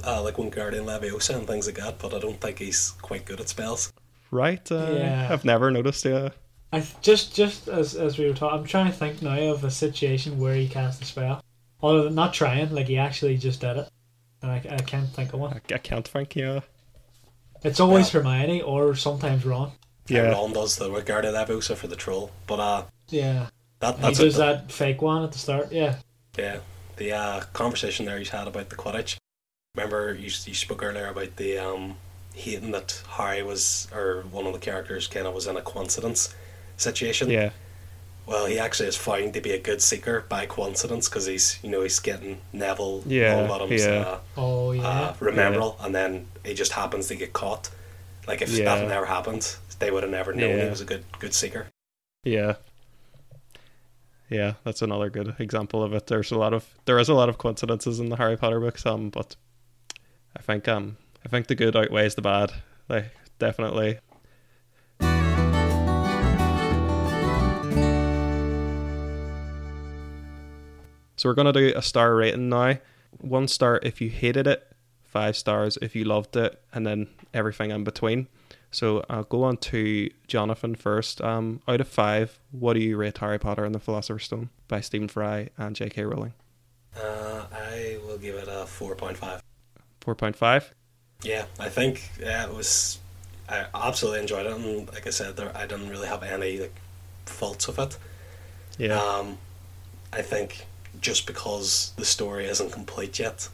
like Wingardium Leviosa and things like that, but I don't think he's quite good at spells. Right. I've never noticed. Yeah. I just as we were talking, I'm trying to think now of a situation where he cast a spell. Other than not trying, like he actually just did it, and I can't think of one. I can't think. Yeah. It's always Hermione or sometimes Ron. Yeah, and Ron does the Wingardium Leviosa for the troll, but that fake one at the start. Yeah. Yeah, the conversation there you had about the Quidditch. Remember you spoke earlier about the hating that Harry was, or one of the characters kind of was in a coincidence situation. Yeah. Well, he actually is found to be a good seeker by coincidence because he's getting Neville all about him. Yeah. Remembrall, and then he just happens to get caught. Like if that never happened, they would have never known he was a good seeker. Yeah. Yeah, that's another good example of it. There is a lot of coincidences in the Harry Potter books, but I think the good outweighs the bad. Like definitely. So we're gonna do a star rating now. 1 star if you hated it, 5 stars if you loved it, and then everything in between. So I'll go on to Jonathan first. Out of 5, what do you rate Harry Potter and the Philosopher's Stone by Stephen Fry and J.K. Rowling? I will give it a 4.5. 4.5? Yeah, I think it was... I absolutely enjoyed it, and like I said, I didn't really have any faults with it. Yeah. I think just because the story isn't complete yet,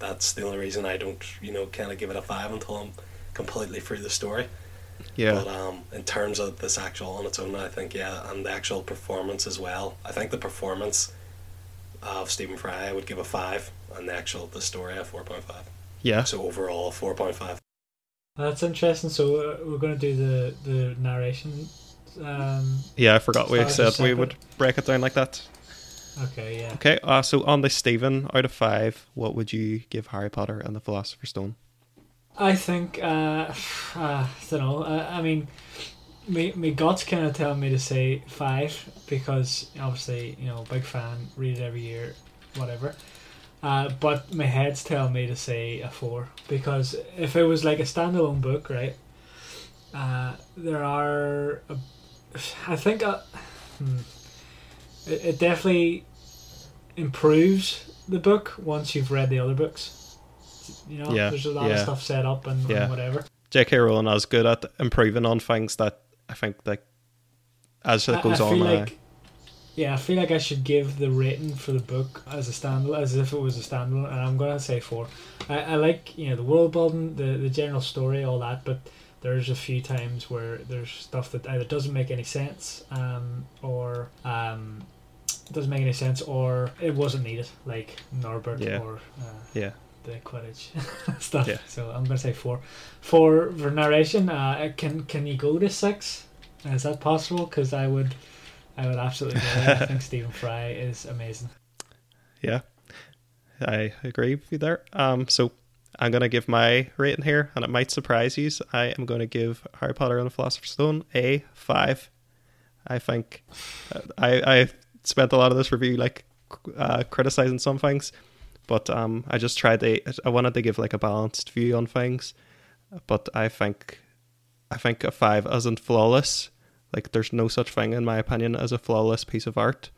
that's the only reason I don't, give it a 5 until I'm completely through the story. Yeah. But in terms of this actual on its own, I think and the actual performance as well. I think the performance of Stephen Fry I would give a 5, and the story a 4.5. Yeah. So overall 4.5. That's interesting. So we're going to do the narration. I forgot we said we would break it down like that. Okay. Yeah. Okay. So on the Stephen, out of 5, what would you give Harry Potter and the Philosopher's Stone? I think, I don't know, I mean, my gut's kind of telling me to say 5, because obviously, big fan, read it every year, whatever. But my head's telling me to say a 4, because if it was like a standalone book, right, it definitely improves the book once you've read the other books. There's a lot of stuff set up and whatever. J.K. Rowling is good at improving on things that I think as it goes on. I feel like I should give the rating for the book as a standalone, as if it was a standalone, and I'm gonna say 4. I like the world building, the general story, all that, but there's a few times where there's stuff that either doesn't make any sense, or it wasn't needed, like Norbert or the Quidditch stuff. Yeah. So I'm going to say 4. For narration, can you go to 6? Is that possible? Because I would absolutely go there. I think Stephen Fry is amazing. Yeah, I agree with you there. So I'm going to give my rating here, and it might surprise you. I am going to give Harry Potter and the Philosopher's Stone a 5. I think I spent a lot of this review criticizing some things. But I just I wanted to give a balanced view on things, but I think a 5 isn't flawless. There's no such thing, in my opinion, as a flawless piece of art.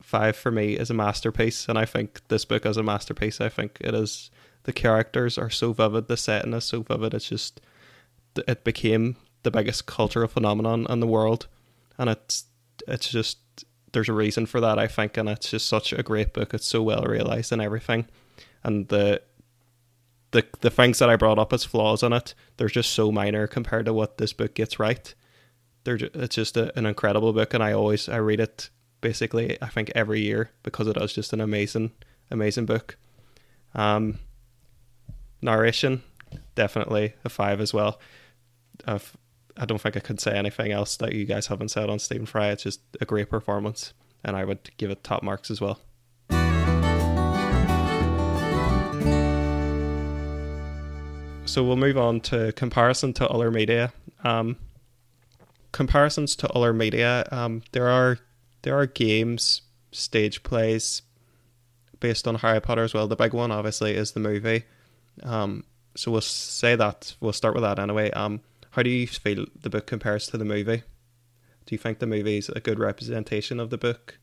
5 for me is a masterpiece, and I think this book is a masterpiece. I think it is. The characters are so vivid, the setting is so vivid. It's just it became the biggest cultural phenomenon in the world, and it's it's just, there's a reason for that, I think, and it's just such a great book. It's so well realized and everything, and the things that I brought up as flaws in it, they're just so minor compared to what this book gets right. It's just an incredible book, and I read it basically, I think, every year, because it is just an amazing book. Narration, definitely a 5 as well. I don't think I could say anything else that you guys haven't said on Stephen Fry. It's just a great performance, and I would give it top marks as well. So we'll move on to comparison to other media. Comparisons to other media. There are games, stage plays based on Harry Potter as well. The big one, obviously, is the movie. So we'll start with that anyway. How do you feel the book compares to the movie? Do you think the movie is a good representation of the book?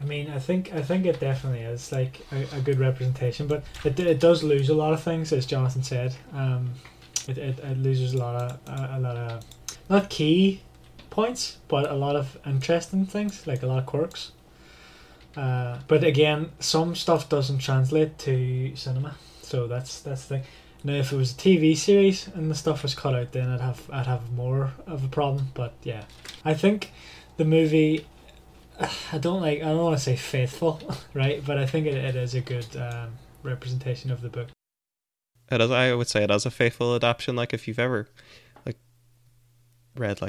I mean, I think it definitely is like a good representation, but it does lose a lot of things, as Jonathan said. It loses a lot of not key points, but a lot of interesting things, like a lot of quirks. But again, some stuff doesn't translate to cinema, so that's the thing. Now, if it was a TV series and the stuff was cut out, then I'd have more of a problem. But yeah, I think the movie, I don't want to say faithful, right? But I think it is a good representation of the book. It is. I would say it is a faithful adaptation. Like, if you've ever read,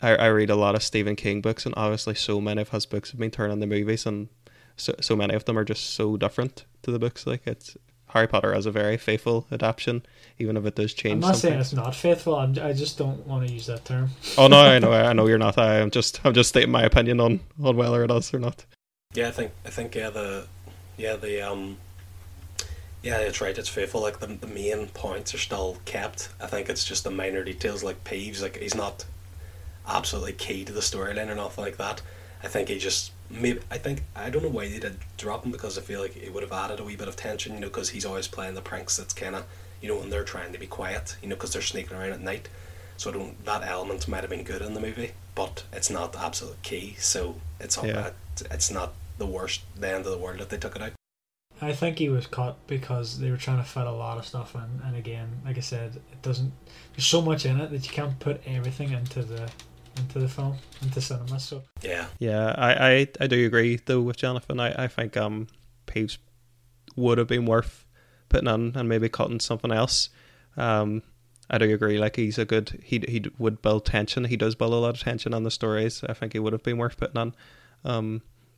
I read a lot of Stephen King books, and obviously so many of his books have been turned into movies, and so many of them are just so different to the books. Like, it's Harry Potter is a very faithful adaptation, even if it does change. I'm not saying it's not faithful. I just don't want to use that term. Oh no, I know you're not. I'm just stating my opinion on whether it is or not. Yeah, I think it's right. It's faithful. Like, the main points are still kept. I think it's just the minor details, like Peeves. Like, he's not absolutely key to the storyline or nothing like that. I think he just I don't know why they did drop him, because I feel like it would have added a wee bit of tension, because he's always playing the pranks. That's kind of, when they're trying to be quiet, because they're sneaking around at night. So that element might have been good in the movie, but it's not the absolute key. So it's not the end of the world that they took it out. I think he was cut because they were trying to fit a lot of stuff in, and again, like I said, there's so much in it that you can't put everything into the film, into cinema. So yeah, I do agree though with Jonathan. I think Peeves would have been worth putting in and maybe cutting something else. I do agree. Like, he's a good. He would build tension. He does build a lot of tension on the stories. I think he would have been worth putting in.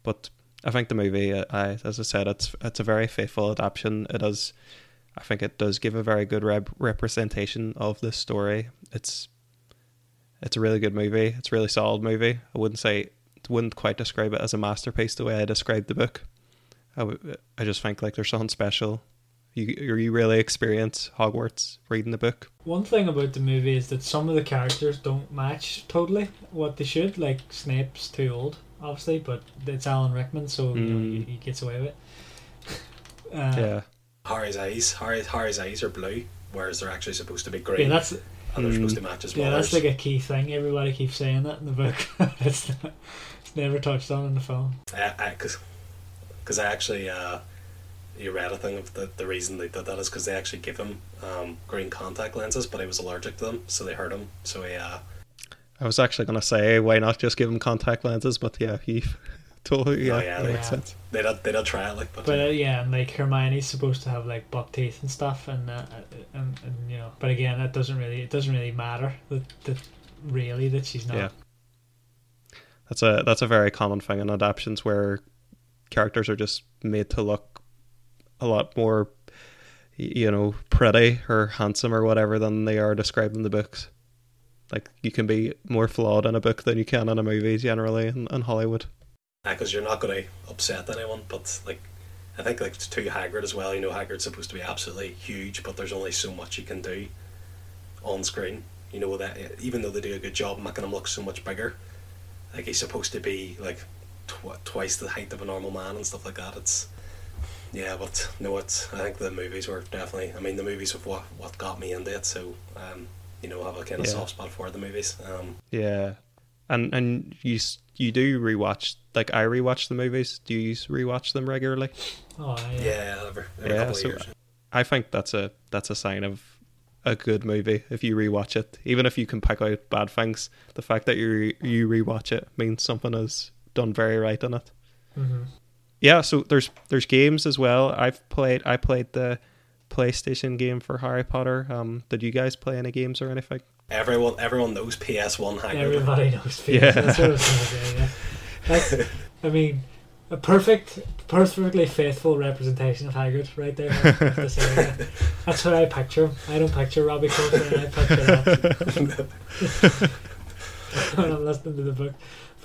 But I think the movie, as I said, it's a very faithful adaptation. It does. I think it does give a very good representation of this story. It's a really good movie. It's a really solid movie. I wouldn't quite describe it as a masterpiece the way I described the book. I just think, like, there's something special. You really experience Hogwarts reading the book. One thing about the movie is that some of the characters don't match totally what they should. Like, Snape's too old, obviously, but it's Alan Rickman, so he gets away with it. Yeah. Harry's eyes are blue, whereas they're actually supposed to be green. Yeah, and they're supposed to match as well. Yeah, that's like a key thing. Everybody keeps saying that in the book. It's never touched on in the film. Because I actually, you read a thing of the reason they did that is because they actually give him green contact lenses, but he was allergic to them, so they hurt him. So he. I was actually going to say, why not just give him contact lenses? But yeah, he totally. Yeah, oh, yeah, that makes sense. They don't try it, like. But yeah, and like Hermione's supposed to have like buck teeth and stuff, and but again, it doesn't really matter that she's not. Yeah. That's a very common thing in adaptations where characters are just made to look a lot more, pretty or handsome or whatever than they are described in the books. Like, you can be more flawed in a book than you can in a movie generally in Hollywood. Because you're not going to upset anyone, but like, I think like to Hagrid as well. Hagrid's supposed to be absolutely huge, but there's only so much you can do on screen. That even though they do a good job making him look so much bigger, like he's supposed to be like twice the height of a normal man and stuff like that. I think the movies were definitely. I mean, the movies were what got me into it. So I have a kind of soft spot for the movies. And you do rewatch, like I rewatch the movies. Do you rewatch them regularly? Oh yeah, every couple of years. I think that's a sign of a good movie if you rewatch it, even if you can pick out bad things. The fact that you rewatch it means something is done very right in it. Mm-hmm. Yeah, so there's games as well. I played the PlayStation game for Harry Potter. Did you guys play any games or anything? Everyone knows PS1 Hangover. Everybody knows PS1. Yeah. That's what I was gonna say, yeah. That's, I mean, a perfectly faithful representation of Hagrid right there. That's what I picture. I don't picture Robbie Coltrane, I picture that. When I'm listening to the book.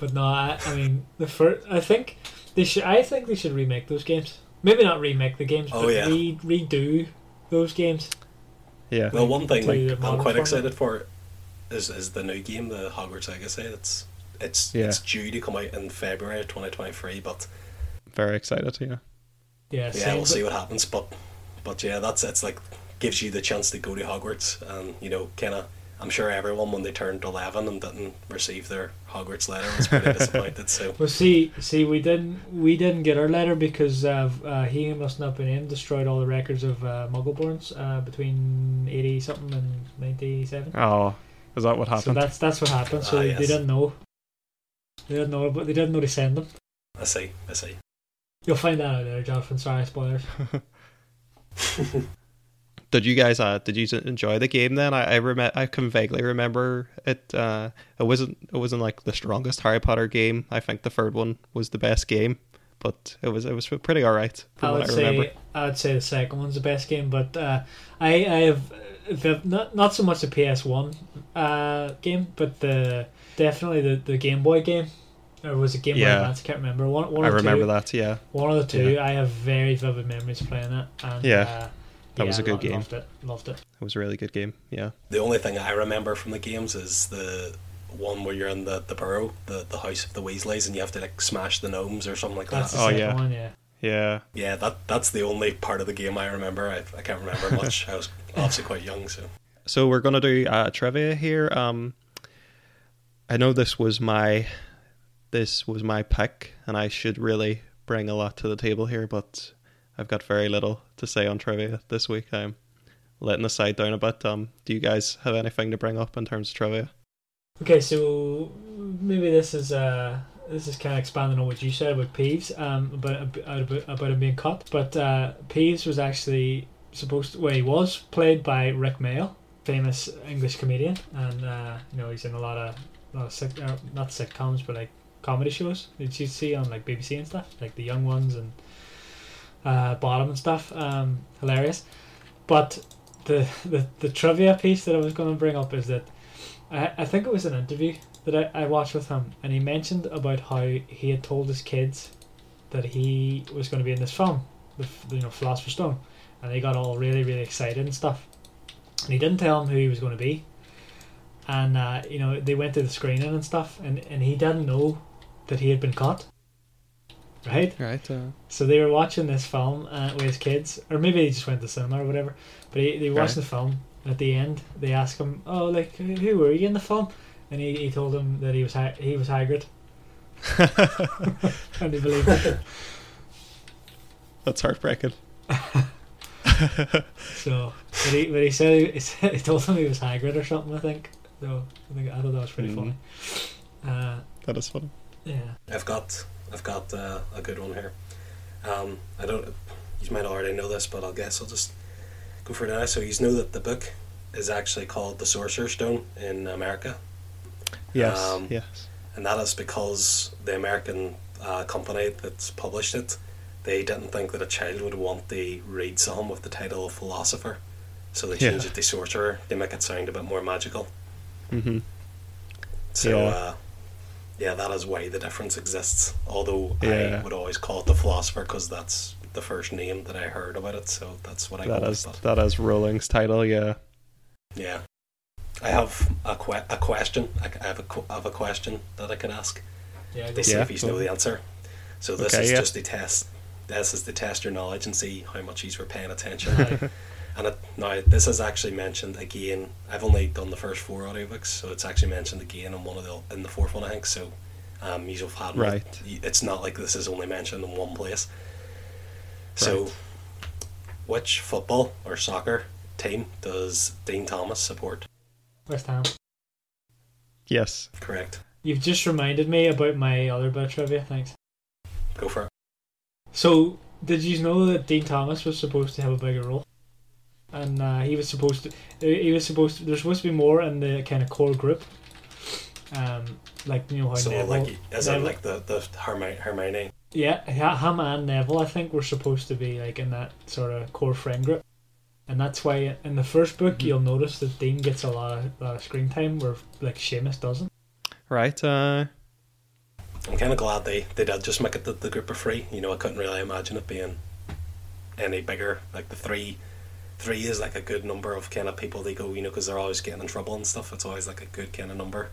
But no, I mean, I think they should remake those games. Maybe not remake the games, redo those games. Yeah. Well, one thing I'm quite excited for is the new game, the Hogwarts Legacy. It's due to come out in February 2023, but very excited, yeah. Yeah, we'll see what happens, but yeah, it's like gives you the chance to go to Hogwarts, and I'm sure everyone when they turned 11 and didn't receive their Hogwarts letter was pretty disappointed. So well, see, we didn't get our letter because he and us not been in destroyed all the records of Muggleborns between 80 something and 97. Oh, is that what happened? So that's what happened. So yes. They didn't know. But they didn't know to send them. I see. You'll find that out later, Jonathan. Sorry, spoilers. Did you enjoy the game then? I can vaguely remember it. It wasn't like the strongest Harry Potter game. I think the third one was the best game, but it was pretty alright. I would say the second one's the best game, but I have not so much the PS1 game, but definitely the Game Boy game. Or was it Game Boy Advance? I can't remember. I remember that. One of the two. Yeah. I have very vivid memories playing that. And, was a good game. Loved it. It was a really good game, yeah. The only thing I remember from the games is the one where you're in the burrow, the house of the Weasleys, and you have to like smash the gnomes or something like that. That's the second one. Yeah, that's the only part of the game I remember. I can't remember much. I was obviously quite young, so. So we're going to do trivia here. I know this was my pick, and I should really bring a lot to the table here, but I've got very little to say on trivia this week. I'm letting the side down a bit. Do you guys have anything to bring up in terms of trivia? Okay, so maybe this is kind of expanding on what you said about Peeves, about him being cut. But Peeves was actually played by Rick Mayall, famous English comedian, and he's in a lot of not sitcoms but like comedy shows that you see on like BBC and stuff, like The Young Ones and Bottom and stuff. Hilarious. But the trivia piece that I was going to bring up is that I think it was an interview that I watched with him, and he mentioned about how he had told his kids that he was going to be in this film, the Philosopher's Stone, and they got all really really excited and stuff, and he didn't tell them who he was going to be, and they went to the screening and stuff, and he didn't know that he had been caught. Right. So they were watching this film with his kids, or maybe they just went to the cinema or whatever. But they watched the film, and at the end, they asked him, "Oh, like who were you in the film?" And he told them that he was Hagrid, and they believed it. That's heartbreaking. So, but he said he told them he was Hagrid or something. I think. So I thought that was pretty funny. That is funny. Yeah. I've got a good one here. You might already know this, but I guess I'll just go for it now. So you know that the book is actually called The Sorcerer's Stone in America. Yes. And that is because the American company that's published it, they didn't think that a child would want to read someone with the title of philosopher. So they changed it to sorcerer. They make it sound a bit more magical. Mm-hmm. So... Yeah. That is why the difference exists. Although I would always call it the Philosopher because that's the first name that I heard about it, so that's what I call it. That is Rowling's title, yeah. Yeah. I have a question. I have a question that I can ask. Yeah. They see if you know the answer. So this is just the test. This is to test your knowledge and see how much you're paying attention. And it, now this is actually mentioned again. I've only done the first four audiobooks, so it's actually mentioned again in one of the, in the fourth one, I think. So you've had right. It's not like this is only mentioned in one place. So, right. Which football or soccer team does Dean Thomas support? West Ham. Yes. Correct. You've just reminded me about my other bit of trivia. Thanks. Go for it. So, did you know that Dean Thomas was supposed to have a bigger role? And he was supposed to. There's supposed to be more in the kind of core group. Like, you know how. So Neville, like, is it like the Hermione? Yeah, him and Neville, I think, were supposed to be like in that sort of core friend group, and that's why in the first book you'll notice that Dean gets a lot of screen time, where like Seamus doesn't. Right. I'm kind of glad they did just make it the group of three. You know, I couldn't really imagine it being any bigger. Like the three is like a good number of kind of people they go, you know, because they're always getting in trouble and stuff. It's always like a good kind of number.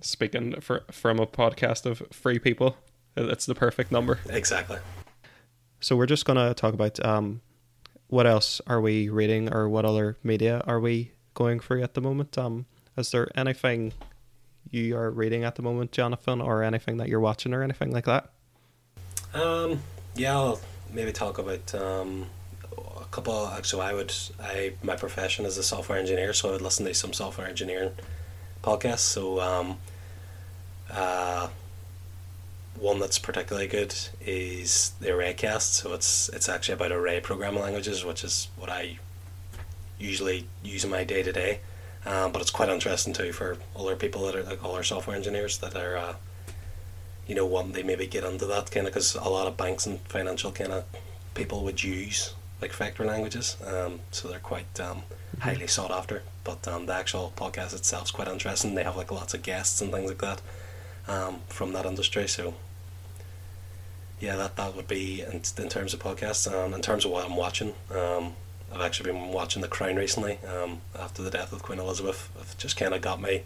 Speaking from a podcast of three people. That's the perfect number. Exactly. So we're just going to talk about what else are we reading, or what other media are we going through at the moment. Is there anything you are reading at the moment, Jonathan, or anything that you're watching or anything like that? Yeah, I'll maybe talk about a couple. Actually, my profession is a software engineer, so I would listen to some software engineering podcasts. So one that's particularly good is the Arraycast. So it's actually about array programming languages, which is what I usually use in my day to day. But it's quite interesting too for other people that are like other software engineers that are, you know, wanting they maybe get into that kind of, because a lot of banks and financial kind of people would use like vector languages. So they're quite highly sought after. But the actual podcast itself is quite interesting. They have like lots of guests and things like that from that industry. So yeah, that would be in terms of podcasts. In terms of what I'm watching, I've actually been watching The Crown recently, after the death of Queen Elizabeth. It just kind of got me,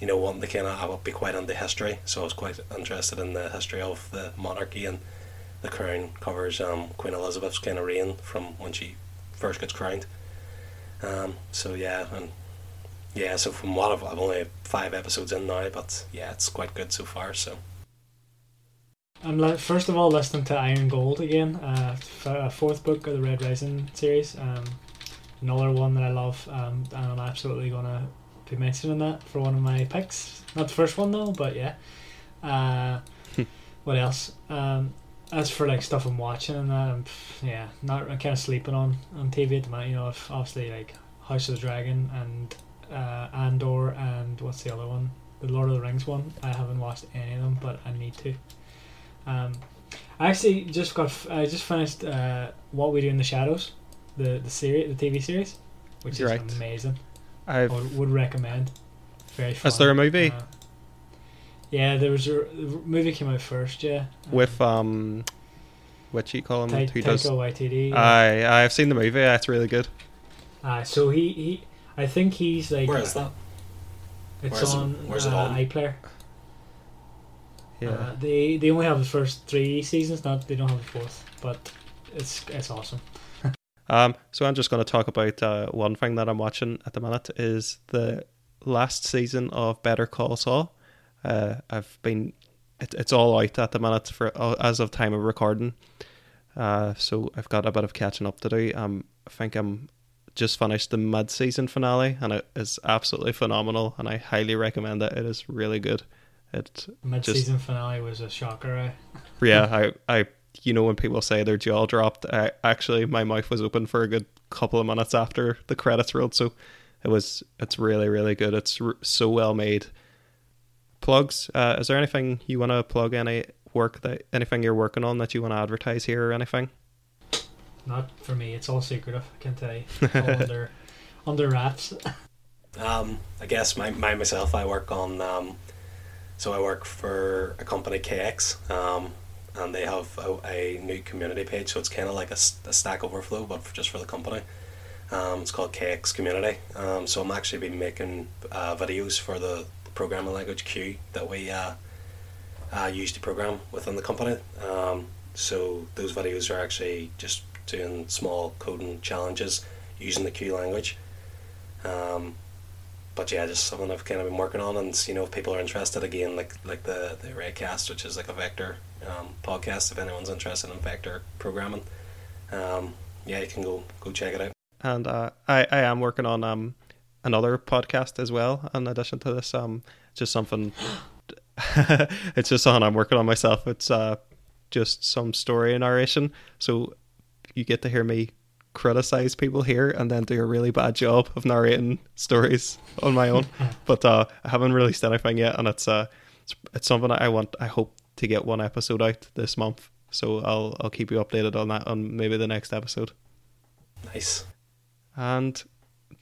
you know, wanting to kind of, I would be quite into history, so I was quite interested in the history of the monarchy, and The Crown covers Queen Elizabeth's kind of reign from when she first gets crowned. So from what I've only 5 episodes in now, but yeah, it's quite good so far. So I'm first of all listening to Iron Gold again, fourth book of the Red Rising series. Another one that I love, and I'm absolutely gonna be mentioning that for one of my picks. Not the first one though, but yeah. What else? As for like stuff I'm watching and that, I'm kind of sleeping on TV at the moment. You know, obviously like House of the Dragon and Andor, and what's the other one, the Lord of the Rings one. I haven't watched any of them, but I need to. I actually just finished What We Do in the Shadows, the TV series, which is amazing. I would recommend. Very fun. Is there a movie? Yeah, there was the movie came out first. Yeah, with what you call him, who does YTD. Yeah. I've seen the movie. It's really good. So he I think he's like. Where is that? Where's it on? iPlayer. Yeah. They only have the first 3 seasons. They don't have the 4th, but it's awesome. So I'm just going to talk about one thing that I'm watching at the minute is the last season of Better Call Saul. It's all out at the minute as of time of recording. So I've got a bit of catching up to do. I think I'm just finished the mid-season finale, and it is absolutely phenomenal, and I highly recommend it. It is really good. Mid-season finale was a shocker, right? Yeah, I you know, when people say their jaw dropped, actually my mouth was open for a good couple of minutes after the credits rolled. So it's really, really good. It's so well made. Plugs, is there anything you want to plug, anything you're working on that you want to advertise here or anything? Not for me, it's all secretive, I can tell you. It's all under wraps. I guess myself, I work on so I work for a company, kx, and they have a new community page, so it's kind of like a Stack Overflow but just for the company. It's called kx Community. So I'm actually been making videos for the programming language Q that we use to program within the company. So those videos are actually just doing small coding challenges using the Q language. But yeah, just something I've kind of been working on, and if people are interested, again, like the Redcast, which is like a Vector podcast, if anyone's interested in Vector programming, yeah, you can go check it out. And I am working on another podcast as well in addition to this, just something it's just something I'm working on myself. It's just some story narration, so you get to hear me criticize people here and then do a really bad job of narrating stories on my own. But I haven't released anything yet, and it's something that I hope to get one episode out this month, so I'll keep you updated on that on maybe the next episode. Nice. And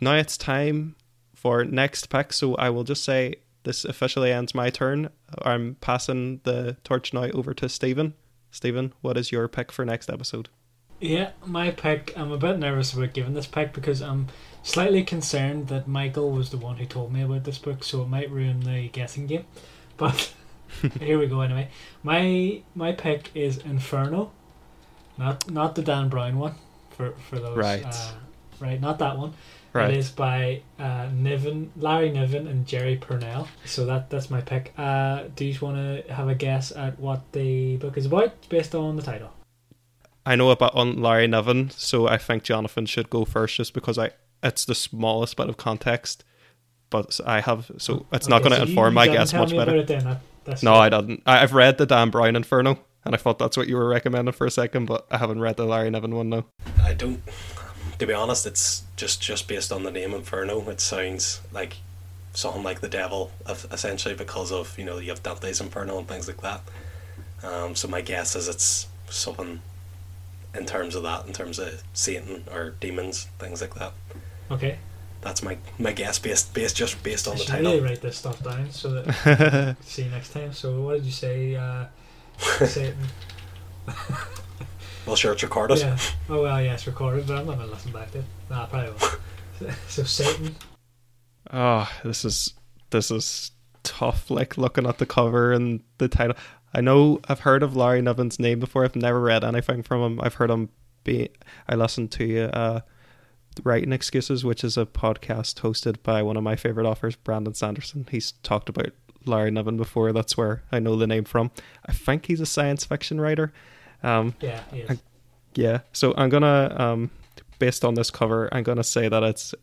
now it's time for next pick, so I will just say this officially ends my turn. I'm passing the torch now over to Stephen. Stephen, what is your pick for next episode? Yeah, my pick, I'm a bit nervous about giving this pick because I'm slightly concerned that Michael was the one who told me about this book, so it might ruin the guessing game. But here we go anyway. My pick is Inferno. Not the Dan Brown one, for those. Right. Right, not that one. Right. It is by Larry Niven and Jerry Pournelle. So that's my pick. Do you want to have a guess at what the book is about based on the title? I know about on Larry Niven, so I think Jonathan should go first, just because it's the smallest bit of context. But I have, so it's okay, not going to inform my guess much better. No, I didn't. I've read the Dan Brown Inferno, and I thought that's what you were recommending for a second, but I haven't read the Larry Niven one now. I don't. To be honest, it's just based on the name Inferno. It sounds like something like the devil, essentially, because of you have Dante's Inferno and things like that. So my guess is it's something. In terms of that, in terms of Satan or demons, things like that. Okay. That's my guess based on the title. I should really write this stuff down so that see you next time. So what did you say? Satan. Well, sure, it's recorded. Yeah. Oh well, yeah, it's recorded, but I'm not gonna listen back to it. Nah, I probably won't. So Satan. Oh, this is tough. Like looking at the cover and the title. I know I've heard of Larry Niven's name before. I've never read anything from him. I've heard him I listened to Writing Excuses, which is a podcast hosted by one of my favourite authors, Brandon Sanderson. He's talked about Larry Niven before. That's where I know the name from. I think he's a science fiction writer. Yeah, he is. So I'm going to, based on this cover, I'm going to say that it's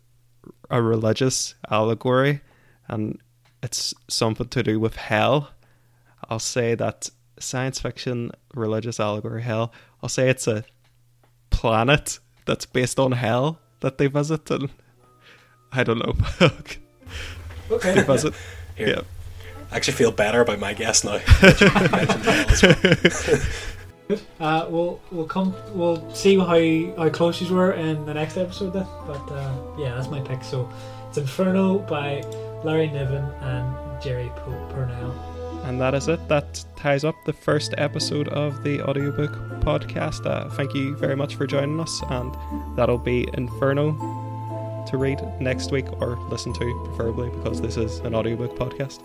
a religious allegory and it's something to do with hell. I'll say that science fiction, religious allegory, hell. I'll say it's a planet that's based on hell that they visit, and I don't know. Okay. They visit. Here. Yeah. I actually feel better about my guess now. We'll see how close you were in the next episode then. But yeah, that's my pick. So it's Inferno by Larry Niven and Jerry Pournelle. And that is it. That ties up the first episode of the audiobook podcast. Thank you very much for joining us, and that'll be Inferno to read next week, or listen to preferably, because this is an audiobook podcast.